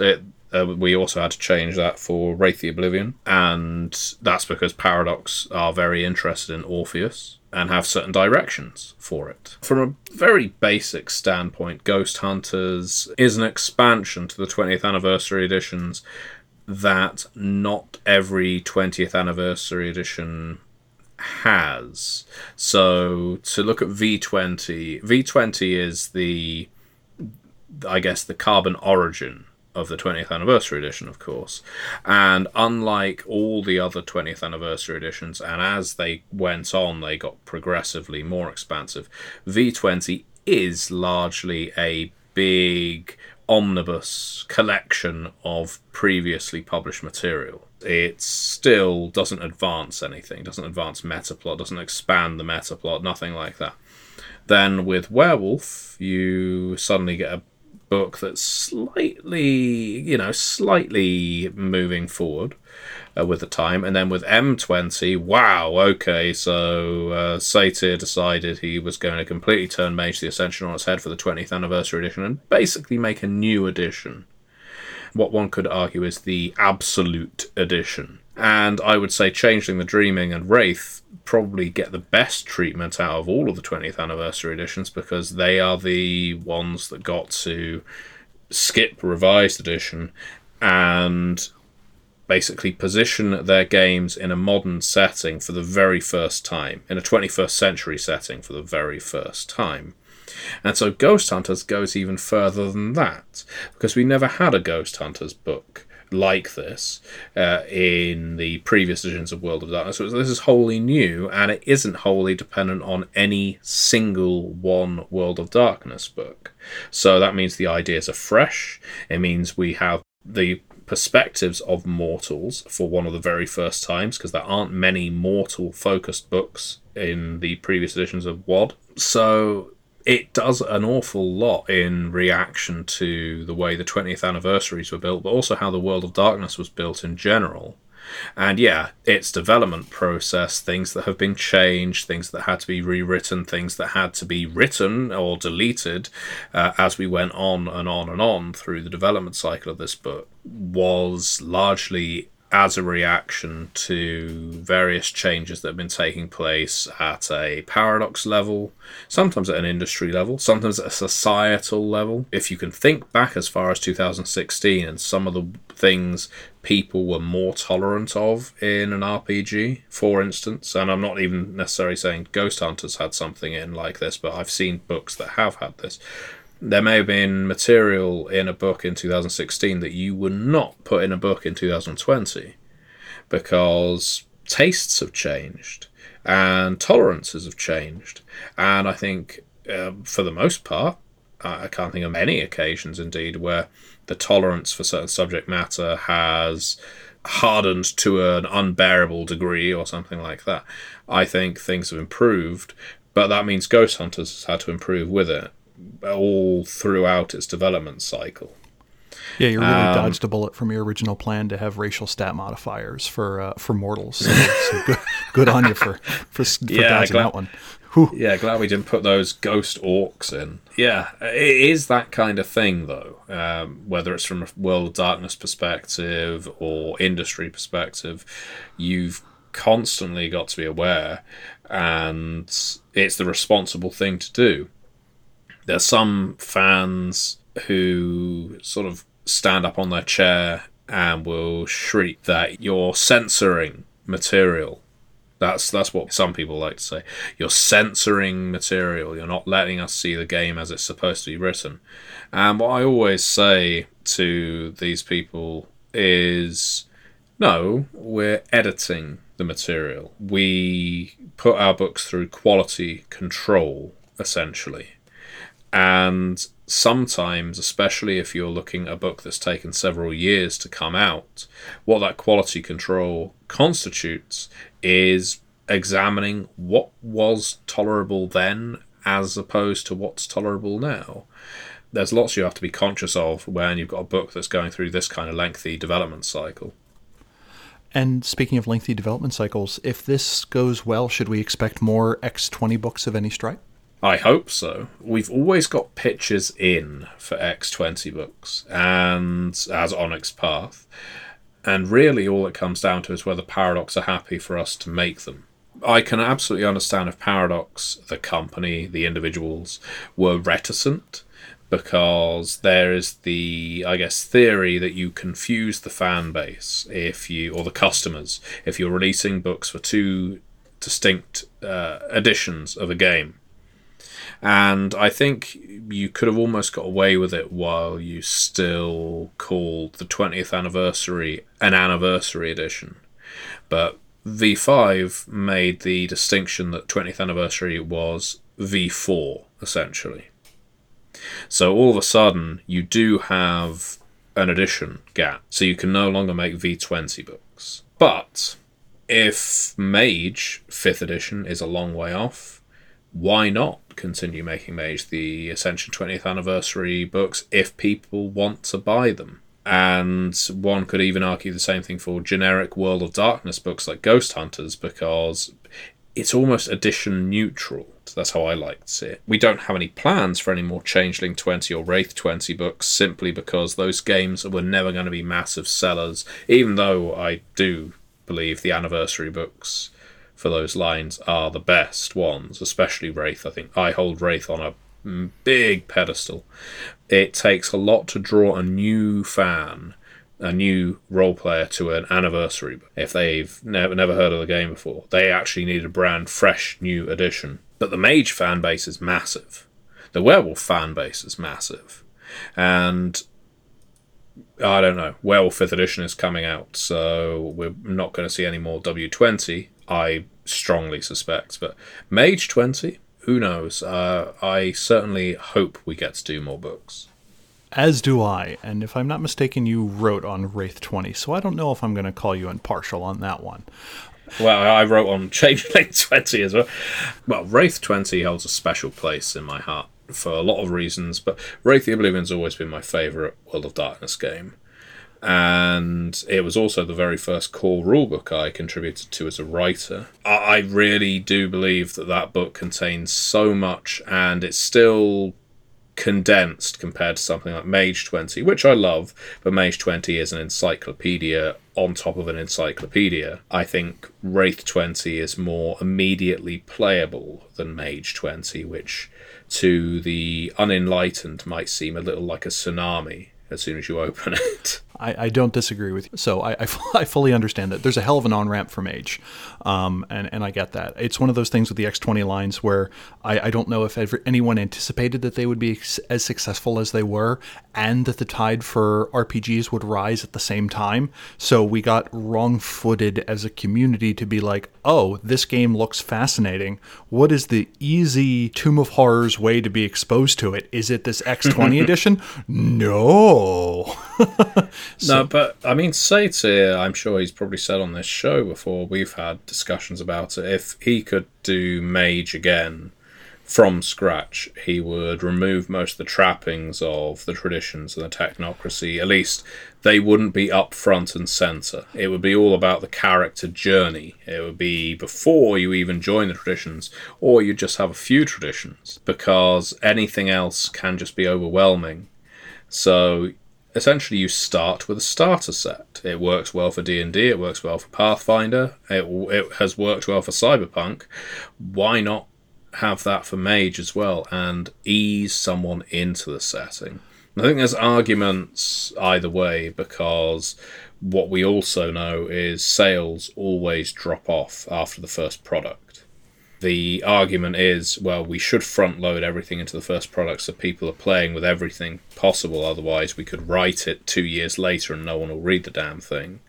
We also had to change that for Wraith: The Oblivion, and that's because Paradox are very interested in Orpheus and have certain directions for it. From a very basic standpoint, Ghost Hunters is an expansion to the 20th Anniversary editions that not every 20th Anniversary edition has. So to look at V20 is the carbon origin of the 20th Anniversary Edition, of course. And unlike all the other 20th Anniversary Editions, and as they went on, they got progressively more expansive, V20 is largely a big omnibus collection of previously published material. It still doesn't advance anything, doesn't advance metaplot, doesn't expand the metaplot, nothing like that. Then with Werewolf, you suddenly get a book that's slightly moving forward with the time. And then with M20, wow, okay, so Satyr decided he was going to completely turn Mage: The Ascension on its head for the 20th Anniversary Edition and basically make a new edition. What one could argue is the absolute edition. And I would say Changeling, the Dreaming, and Wraith probably get the best treatment out of all of the 20th Anniversary Editions, because they are the ones that got to skip Revised Edition and basically position their games in a modern setting for the very first time, in a 21st century setting for the very first time. And so Ghost Hunters goes even further than that, because we never had a Ghost Hunters book like this in the previous editions of World of Darkness. So this is wholly new, and it isn't wholly dependent on any single one World of Darkness book. So that means the ideas are fresh. It means we have the perspectives of mortals for one of the very first times, because there aren't many mortal-focused books in the previous editions of WOD. So it does an awful lot in reaction to the way the 20th anniversaries were built, but also how the World of Darkness was built in general. And yeah, its development process, things that have been changed, things that had to be rewritten, things that had to be written or deleted as we went on and on and on through the development cycle of this book, was largely as a reaction to various changes that have been taking place at a Paradox level, sometimes at an industry level, sometimes at a societal level. If you can think back as far as 2016 and some of the things people were more tolerant of in an RPG, for instance, and I'm not even necessarily saying Ghost Hunters had something in like this, but I've seen books that have had this. There may have been material in a book in 2016 that you would not put in a book in 2020, because tastes have changed and tolerances have changed. And I think for the most part, I can't think of many occasions indeed where the tolerance for certain subject matter has hardened to an unbearable degree or something like that. I think things have improved, but that means Ghost Hunters has had to improve with it all throughout its development cycle. Yeah, you really dodged a bullet from your original plan to have racial stat modifiers for mortals. So good on you for dodging that one. Whew. Yeah, glad we didn't put those ghost orcs in. Yeah, it is that kind of thing, though, whether it's from a World of Darkness perspective or industry perspective, you've constantly got to be aware, and it's the responsible thing to do. There's some fans who sort of stand up on their chair and will shriek that you're censoring material. That's what some people like to say. You're censoring material. You're not letting us see the game as it's supposed to be written. And what I always say to these people is, no, we're editing the material. We put our books through quality control, essentially. And sometimes, especially if you're looking at a book that's taken several years to come out, what that quality control constitutes is examining what was tolerable then as opposed to what's tolerable now. There's lots you have to be conscious of when you've got a book that's going through this kind of lengthy development cycle. And speaking of lengthy development cycles, if this goes well, should we expect more X20 books of any stripe? I hope so. We've always got pitches in for X20 books and as Onyx Path. And really all it comes down to is whether Paradox are happy for us to make them. I can absolutely understand if Paradox, the company, the individuals, were reticent, because there is the, I guess, theory that you confuse the fan base or the customers, if you're releasing books for two distinct editions of a game. And I think you could have almost got away with it while you still called the 20th anniversary an anniversary edition. But V5 made the distinction that 20th anniversary was V4, essentially. So all of a sudden, you do have an edition gap, so you can no longer make V20 books. But if Mage 5th edition is a long way off, why not continue making Mage the Ascension 20th Anniversary books if people want to buy them? And one could even argue the same thing for generic World of Darkness books like Ghost Hunters, because it's almost edition neutral. That's how I like to see it. We don't have any plans for any more Changeling 20 or Wraith 20 books, simply because those games were never going to be massive sellers, even though I do believe the anniversary books for those lines are the best ones, especially Wraith. I think I hold Wraith on a big pedestal. It takes a lot to draw a new fan, a new role player, to an anniversary book. If they've never heard of the game before, they actually need a brand fresh new edition. But the Mage fan base is massive. The Werewolf fan base is massive. And I don't know, Werewolf 5th edition is coming out, so we're not going to see any more W20, I strongly suspect. But Mage 20, who knows? I certainly hope we get to do more books. As do I. And if I'm not mistaken, you wrote on Wraith 20, so I don't know if I'm going to call you impartial on that one. Well, I wrote on Changeling 20 as well. Well, Wraith 20 holds a special place in my heart for a lot of reasons, but Wraith: The Oblivion's always been my favourite World of Darkness game. And it was also the very first core rulebook I contributed to as a writer. I really do believe that that book contains so much, and it's still condensed compared to something like Mage 20, which I love, but Mage 20 is an encyclopedia on top of an encyclopedia. I think Wraith 20 is more immediately playable than Mage 20, which to the unenlightened might seem a little like a tsunami as soon as you open it. I don't disagree with you. So I fully understand that. There's a hell of an on-ramp from Mage, and I get that. It's one of those things with the X20 lines where I don't know if anyone anticipated that they would be as successful as they were, and that the tide for RPGs would rise at the same time. So we got wrong-footed as a community to be like, oh, this game looks fascinating. What is the easy Tomb of Horrors way to be exposed to it? Is it this X20 edition? No. No, but I mean, Satir, I'm sure he's probably said on this show before, we've had discussions about it, if he could do Mage again from scratch, he would remove most of the trappings of the Traditions and the Technocracy. At least they wouldn't be up front and centre. It would be all about the character journey. It would be before you even join the Traditions, or you just have a few Traditions, because anything else can just be overwhelming. So essentially, you start with a starter set. It works well for D&D, it works well for Pathfinder, it has worked well for Cyberpunk. Why not have that for Mage as well, and ease someone into the setting? I think there's arguments either way, because what we also know is sales always drop off after the first product. The argument is, well, we should front load everything into the first product so people are playing with everything possible, otherwise we could write it 2 years later and no one will read the damn thing.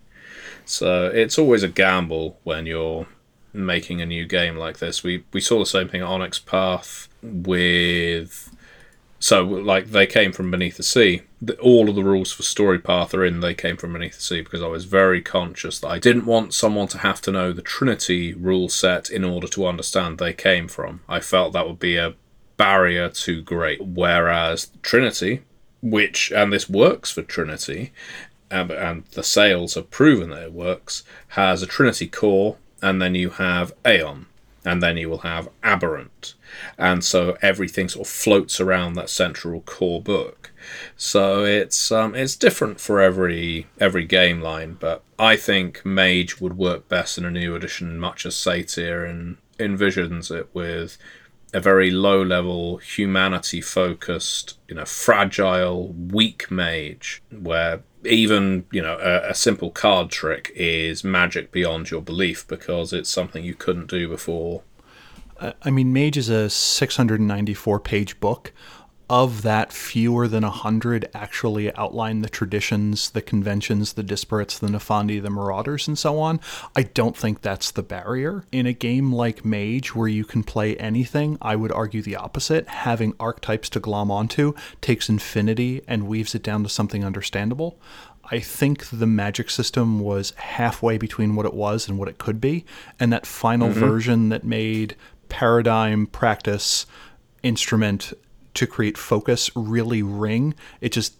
So it's always a gamble when you're making a new game like this. We saw the same thing at Onyx Path with... So, like, they came from Beneath the Sea. All of the rules for Story Path are in They Came from Beneath the Sea, because I was very conscious that I didn't want someone to have to know the Trinity rule set in order to understand They Came From. I felt that would be a barrier too great. Whereas Trinity, and this works for Trinity, and the sales have proven that it works, has a Trinity core, and then you have Aeon, and then you will have Aberrant. And so everything sort of floats around that central core book. So it's different for every game line, but I think Mage would work best in a new edition, much as Satyr envisions it, with a very low-level, humanity-focused, fragile, weak mage, where even, a simple card trick is magic beyond your belief, because it's something you couldn't do before. I mean, Mage is a 694-page book. Of that, fewer than 100 actually outline the traditions, the conventions, the disparates, the Nefandi, the Marauders, and so on. I don't think that's the barrier. In a game like Mage, where you can play anything, I would argue the opposite. Having archetypes to glom onto takes infinity and weaves it down to something understandable. I think the magic system was halfway between what it was and what it could be, and that final version that made paradigm, practice, instrument, to create focus really ring. It just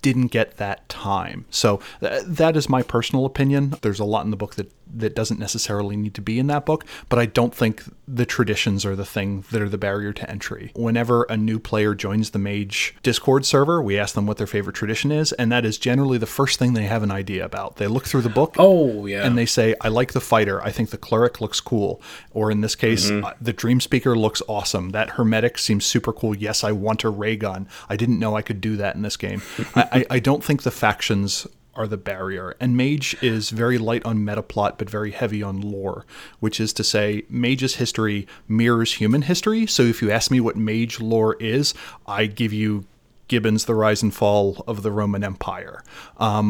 didn't get that time. So that is my personal opinion. There's a lot in the book that doesn't necessarily need to be in that book, but I don't think the traditions are the thing that are the barrier to entry. Whenever a new player joins the Mage Discord server, we ask them what their favorite tradition is, and that is generally the first thing they have an idea about. They look through the book and they say, I like the fighter. I think the cleric looks cool. Or in this case, the dream speaker looks awesome. That hermetic seems super cool. Yes, I want a ray gun. I didn't know I could do that in this game. I don't think the factions are the barrier. And Mage is very light on meta plot, but very heavy on lore, which is to say Mage's history mirrors human history. So if you ask me what Mage lore is, I give you Gibbon's The Rise and Fall of the Roman Empire,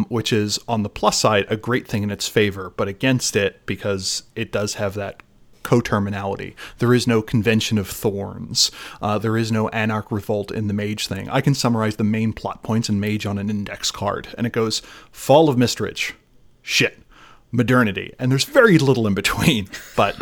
which is, on the plus side, a great thing in its favor, but against it because it does have that coterminality. There is no Convention of Thorns. There is no Anarch Revolt in the Mage thing. I can summarize the main plot points in Mage on an index card, and it goes, Fall of Mistridge. Shit. Modernity. And there's very little in between, but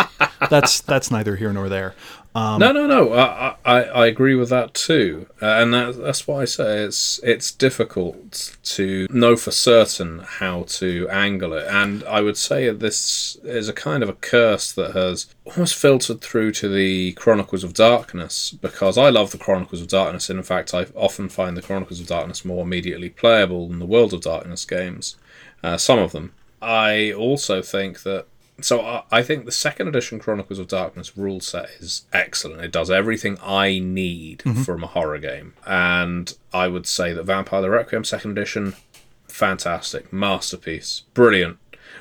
that's neither here nor there. No. I agree with that too. And that's why I say it's difficult to know for certain how to angle it. And I would say this is a kind of a curse that has almost filtered through to the Chronicles of Darkness, because I love the Chronicles of Darkness. And in fact, I often find the Chronicles of Darkness more immediately playable than the World of Darkness games, some of them. I also think that... So I think the second edition Chronicles of Darkness rule set is excellent. It does everything I need from a horror game. And I would say that Vampire the Requiem second edition, fantastic. Masterpiece. Brilliant.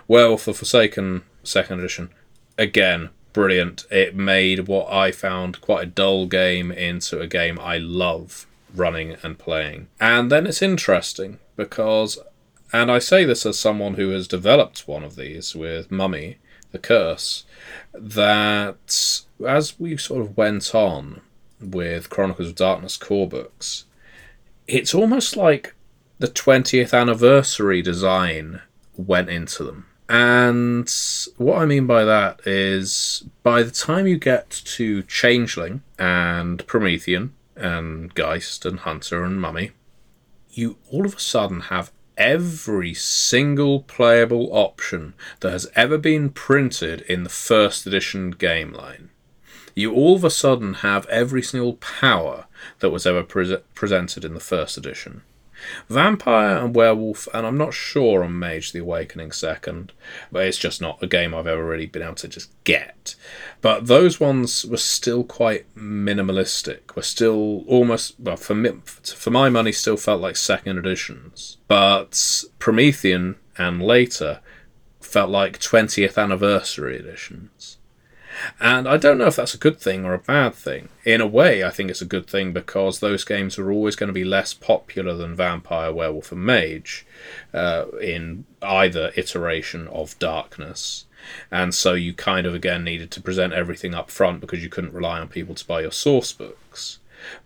Werewolf the Forsaken second edition, again, brilliant. It made what I found quite a dull game into a game I love running and playing. And then it's interesting because... And I say this as someone who has developed one of these with Mummy, The Curse, that as we sort of went on with Chronicles of Darkness core books, it's almost like the 20th Anniversary design went into them. And what I mean by that is by the time you get to Changeling and Promethean and Geist and Hunter and Mummy, you all of a sudden have every single playable option that has ever been printed in the first edition game line. You all of a sudden have every single power that was ever presented in the first edition. Vampire and Werewolf, and I'm not sure on Mage the Awakening second, but it's just not a game I've ever really been able to just get. But those ones were still quite minimalistic, were still almost, well, for my money, still felt like second editions. But Promethean and later felt like 20th Anniversary editions. And I don't know if that's a good thing or a bad thing. In a way, I think it's a good thing because those games are always going to be less popular than Vampire, Werewolf and Mage in either iteration of Darkness. And so you kind of, again, needed to present everything up front because you couldn't rely on people to buy your source books.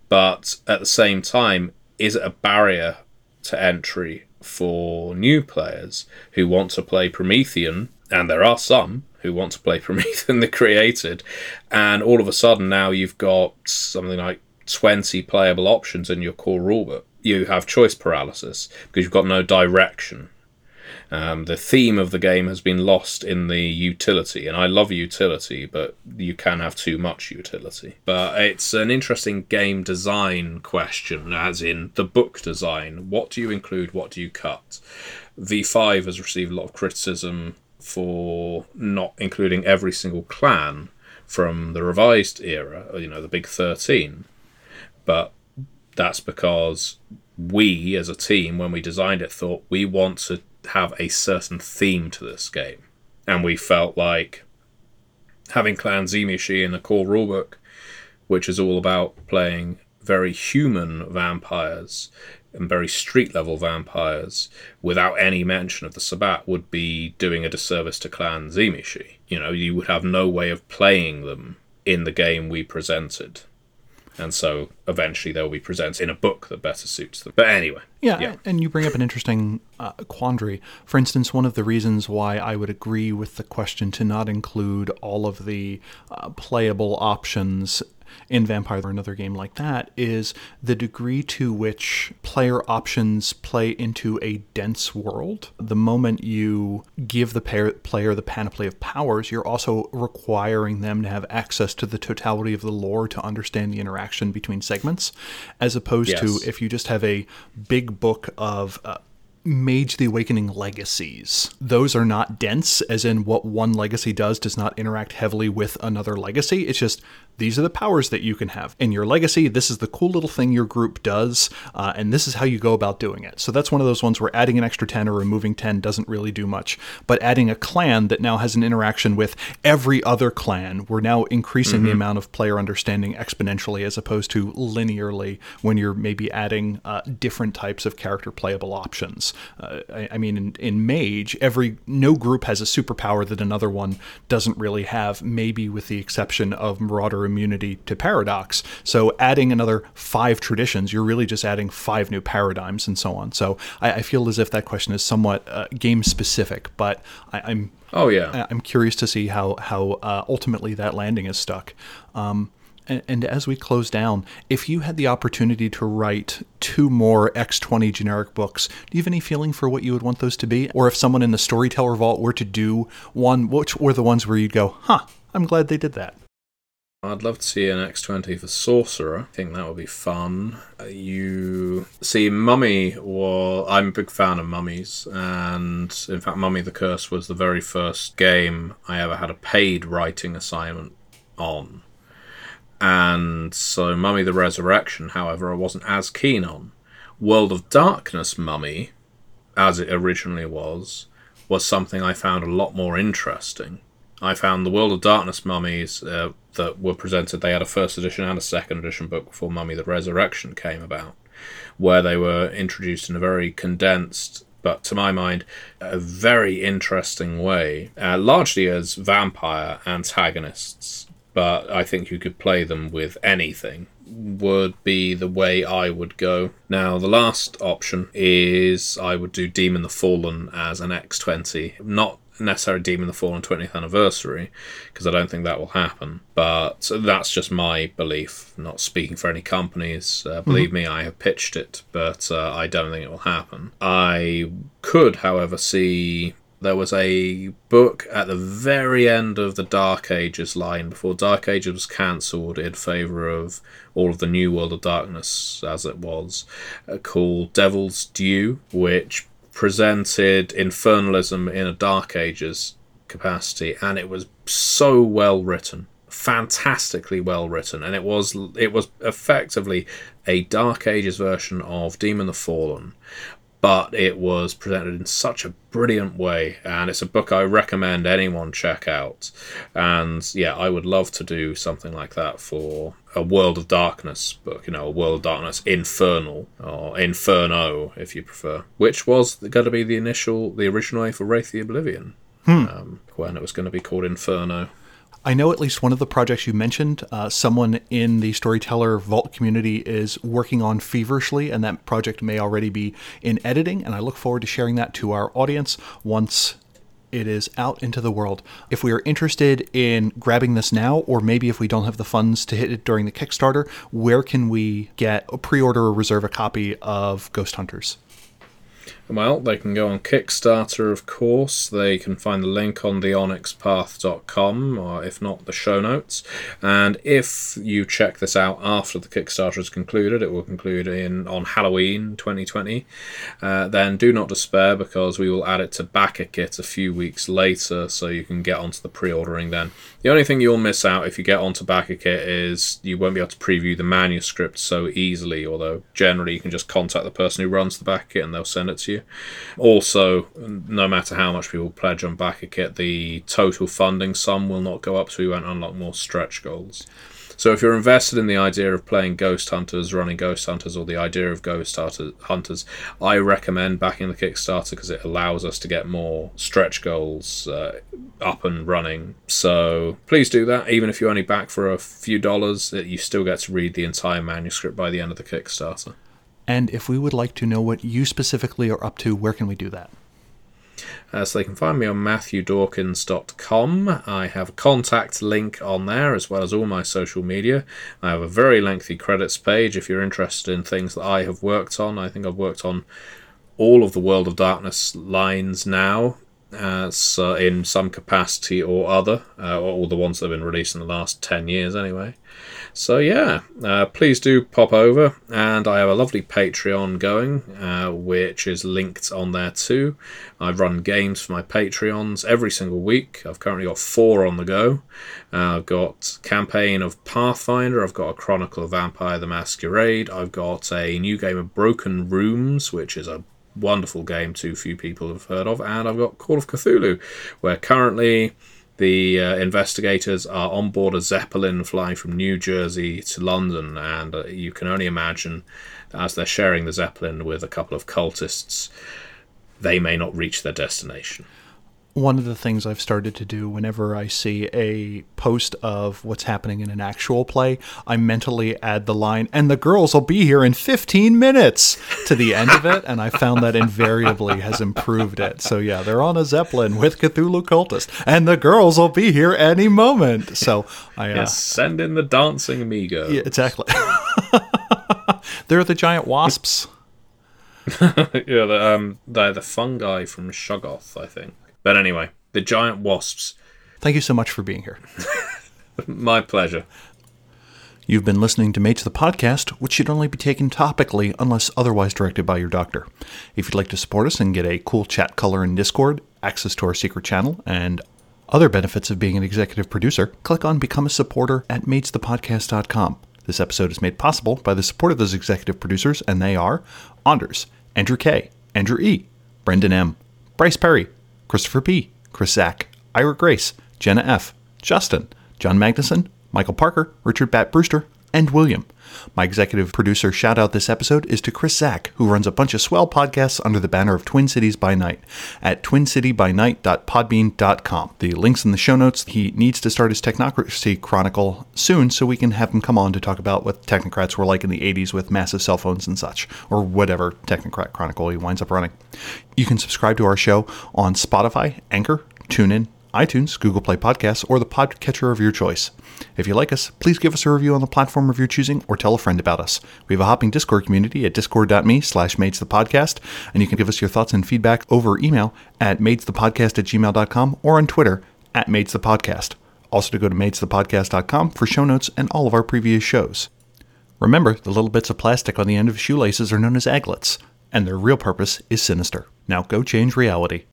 But at the same time, is it a barrier to entry for new players who want to play Promethean? And there are some who want to play Promethean the Created, and all of a sudden now you've got something like 20 playable options in your core rulebook. You have choice paralysis because you've got no direction. The theme of the game has been lost in the utility, and I love utility, but you can have too much utility. But it's an interesting game design question, as in the book design. What do you include? What do you cut? V5 has received a lot of criticism for not including every single clan from the revised era, you know, the big 13. But that's because we, as a team, when we designed it, thought we want to have a certain theme to this game. And we felt like having Clan Zemishi in the core rulebook, which is all about playing very human vampires and very street-level vampires without any mention of the Sabbat, would be doing a disservice to Clan Zemishi. You know, you would have no way of playing them in the game we presented. And so eventually they'll be presented in a book that better suits them. But anyway. Yeah. And you bring up an interesting quandary. For instance, one of the reasons why I would agree with the question to not include all of the playable options in Vampire or another game like that is the degree to which player options play into a dense world. The moment you give the player the panoply of powers, you're also requiring them to have access to the totality of the lore to understand the interaction between segments, as opposed to if you just have a big book of Mage the Awakening legacies. Those are not dense, as in what one legacy does not interact heavily with another legacy. It's just, these are the powers that you can have. In your legacy, this is the cool little thing your group does, and this is how you go about doing it. So that's one of those ones where adding an extra 10 or removing 10 doesn't really do much. But adding a clan that now has an interaction with every other clan, we're now increasing the amount of player understanding exponentially as opposed to linearly when you're maybe adding different types of character playable options. I mean, in Mage, no group has a superpower that another one doesn't really have, maybe with the exception of Marauder immunity to Paradox. So adding another 5 traditions, you're really just adding 5 new paradigms and so on. So I feel as if that question is somewhat game-specific, but I'm curious to see how ultimately that landing is stuck. And as we close down, if you had the opportunity to write 2 more X20 generic books, do you have any feeling for what you would want those to be? Or if someone in the Storyteller Vault were to do one, which were the ones where you'd go, I'm glad they did that? I'd love to see an X20 for Sorcerer. I think that would be fun. You see, Mummy, I'm a big fan of Mummies, and in fact, Mummy the Curse was the very first game I ever had a paid writing assignment on. And so Mummy the Resurrection, however, I wasn't as keen on. World of Darkness Mummy, as it originally was something I found a lot more interesting. I found the World of Darkness Mummies that were presented, they had a first edition and a second edition book before Mummy the Resurrection came about, where they were introduced in a very condensed, but to my mind, a very interesting way, largely as vampire antagonists. But I think you could play them with anything, would be the way I would go. Now, the last option is I would do Demon the Fallen as an X20. Not necessarily Demon the Fallen 20th Anniversary, because I don't think that will happen. But that's just my belief, not speaking for any companies. Believe me, I have pitched it, but I don't think it will happen. I could, however, see... There was a book at the very end of the Dark Ages line, before Dark Ages was cancelled in favour of all of the new World of Darkness, as it was, called Devil's Due, which presented infernalism in a Dark Ages capacity, and it was so well written, fantastically well written, and it was effectively a Dark Ages version of Demon the Fallen, but it was presented in such a brilliant way, and it's a book I recommend anyone check out. And yeah, I would love to do something like that for a World of Darkness book, a World of Darkness Infernal, or Inferno, if you prefer, which was going to be the original name for Wraith: The Oblivion, when it was going to be called Inferno. I know at least one of the projects you mentioned, someone in the Storyteller Vault community is working on feverishly, and that project may already be in editing, and I look forward to sharing that to our audience once it is out into the world. If we are interested in grabbing this now, or maybe if we don't have the funds to hit it during the Kickstarter, where can we get a pre-order or reserve a copy of Ghost Hunters? Well, they can go on Kickstarter, of course. They can find the link on theonyxpath.com, or if not, the show notes. And if you check this out after the Kickstarter is concluded, it will conclude on Halloween 2020, then do not despair, because we will add it to BackerKit a few weeks later, so you can get onto the pre-ordering then. The only thing you'll miss out if you get onto BackerKit is you won't be able to preview the manuscript so easily, although generally you can just contact the person who runs the BackerKit and they'll send it to you. you. Also, no matter how much people pledge on BackerKit, the total funding sum will not go up, so you won't unlock more stretch goals. So if you're invested in the idea of playing Ghost Hunters, running Ghost Hunters, or the idea of Ghost Hunters, I recommend backing the Kickstarter because it allows us to get more stretch goals up and running. So please do that. Even if you only back for a few dollars, you still get to read the entire manuscript by the end of the Kickstarter. And if we would like to know what you specifically are up to, where can we do that? So they can find me on matthewdawkins.com. I have a contact link on there as well as all my social media. I have a very lengthy credits page if you're interested in things that I have worked on. I think I've worked on all of the World of Darkness lines now so in some capacity or other, or all the ones that have been released in the last 10 years anyway. So yeah, please do pop over, and I have a lovely Patreon going, which is linked on there too. I run games for my Patreons every single week. I've currently got 4 on the go. I've got Campaign of Pathfinder, I've got a Chronicle of Vampire: The Masquerade, I've got a new game of Broken Rooms, which is a wonderful game too few people have heard of, and I've got Call of Cthulhu, where currently the investigators are on board a Zeppelin flying from New Jersey to London, and you can only imagine that as they're sharing the Zeppelin with a couple of cultists, they may not reach their destination. One of the things I've started to do whenever I see a post of what's happening in an actual play, I mentally add the line, and the girls will be here in 15 minutes to the end of it. And I found that invariably has improved it. So yeah, they're on a Zeppelin with Cthulhu cultist, and the girls will be here any moment. So I send in the dancing amigos. Yeah, exactly. They're the giant wasps. Yeah, they're the fungi from Shoggoth, I think. But anyway, the giant wasps. Thank you so much for being here. My pleasure. You've been listening to Mage the Podcast, which should only be taken topically unless otherwise directed by your doctor. If you'd like to support us and get a cool chat color in Discord, access to our secret channel, and other benefits of being an executive producer, click on Become a Supporter at MageThePodcast.com. This episode is made possible by the support of those executive producers, and they are Anders, Andrew K., Andrew E., Brendan M., Bryce Perry, Christopher P., Chris Zach, Ira Grace, Jenna F., Justin, John Magnuson, Michael Parker, Richard Bat Brewster, and William. My executive producer shout-out this episode is to Chris Zach, who runs a bunch of swell podcasts under the banner of Twin Cities by Night at twincitybynight.podbean.com. The link's in the show notes. He needs to start his Technocracy chronicle soon so we can have him come on to talk about what technocrats were like in the 80s with massive cell phones and such, or whatever technocrat chronicle he winds up running. You can subscribe to our show on Spotify, Anchor, TuneIn, iTunes, Google Play Podcasts, or the podcatcher of your choice. If you like us, please give us a review on the platform of your choosing or tell a friend about us. We have a hopping Discord community at discord.me/madesthepodcast, and you can give us your thoughts and feedback over email at madesthepodcast@gmail.com or on Twitter at madesthepodcast. Also to go to madesthepodcast.com for show notes and all of our previous shows. Remember, the little bits of plastic on the end of shoelaces are known as aglets, and their real purpose is sinister. Now go change reality.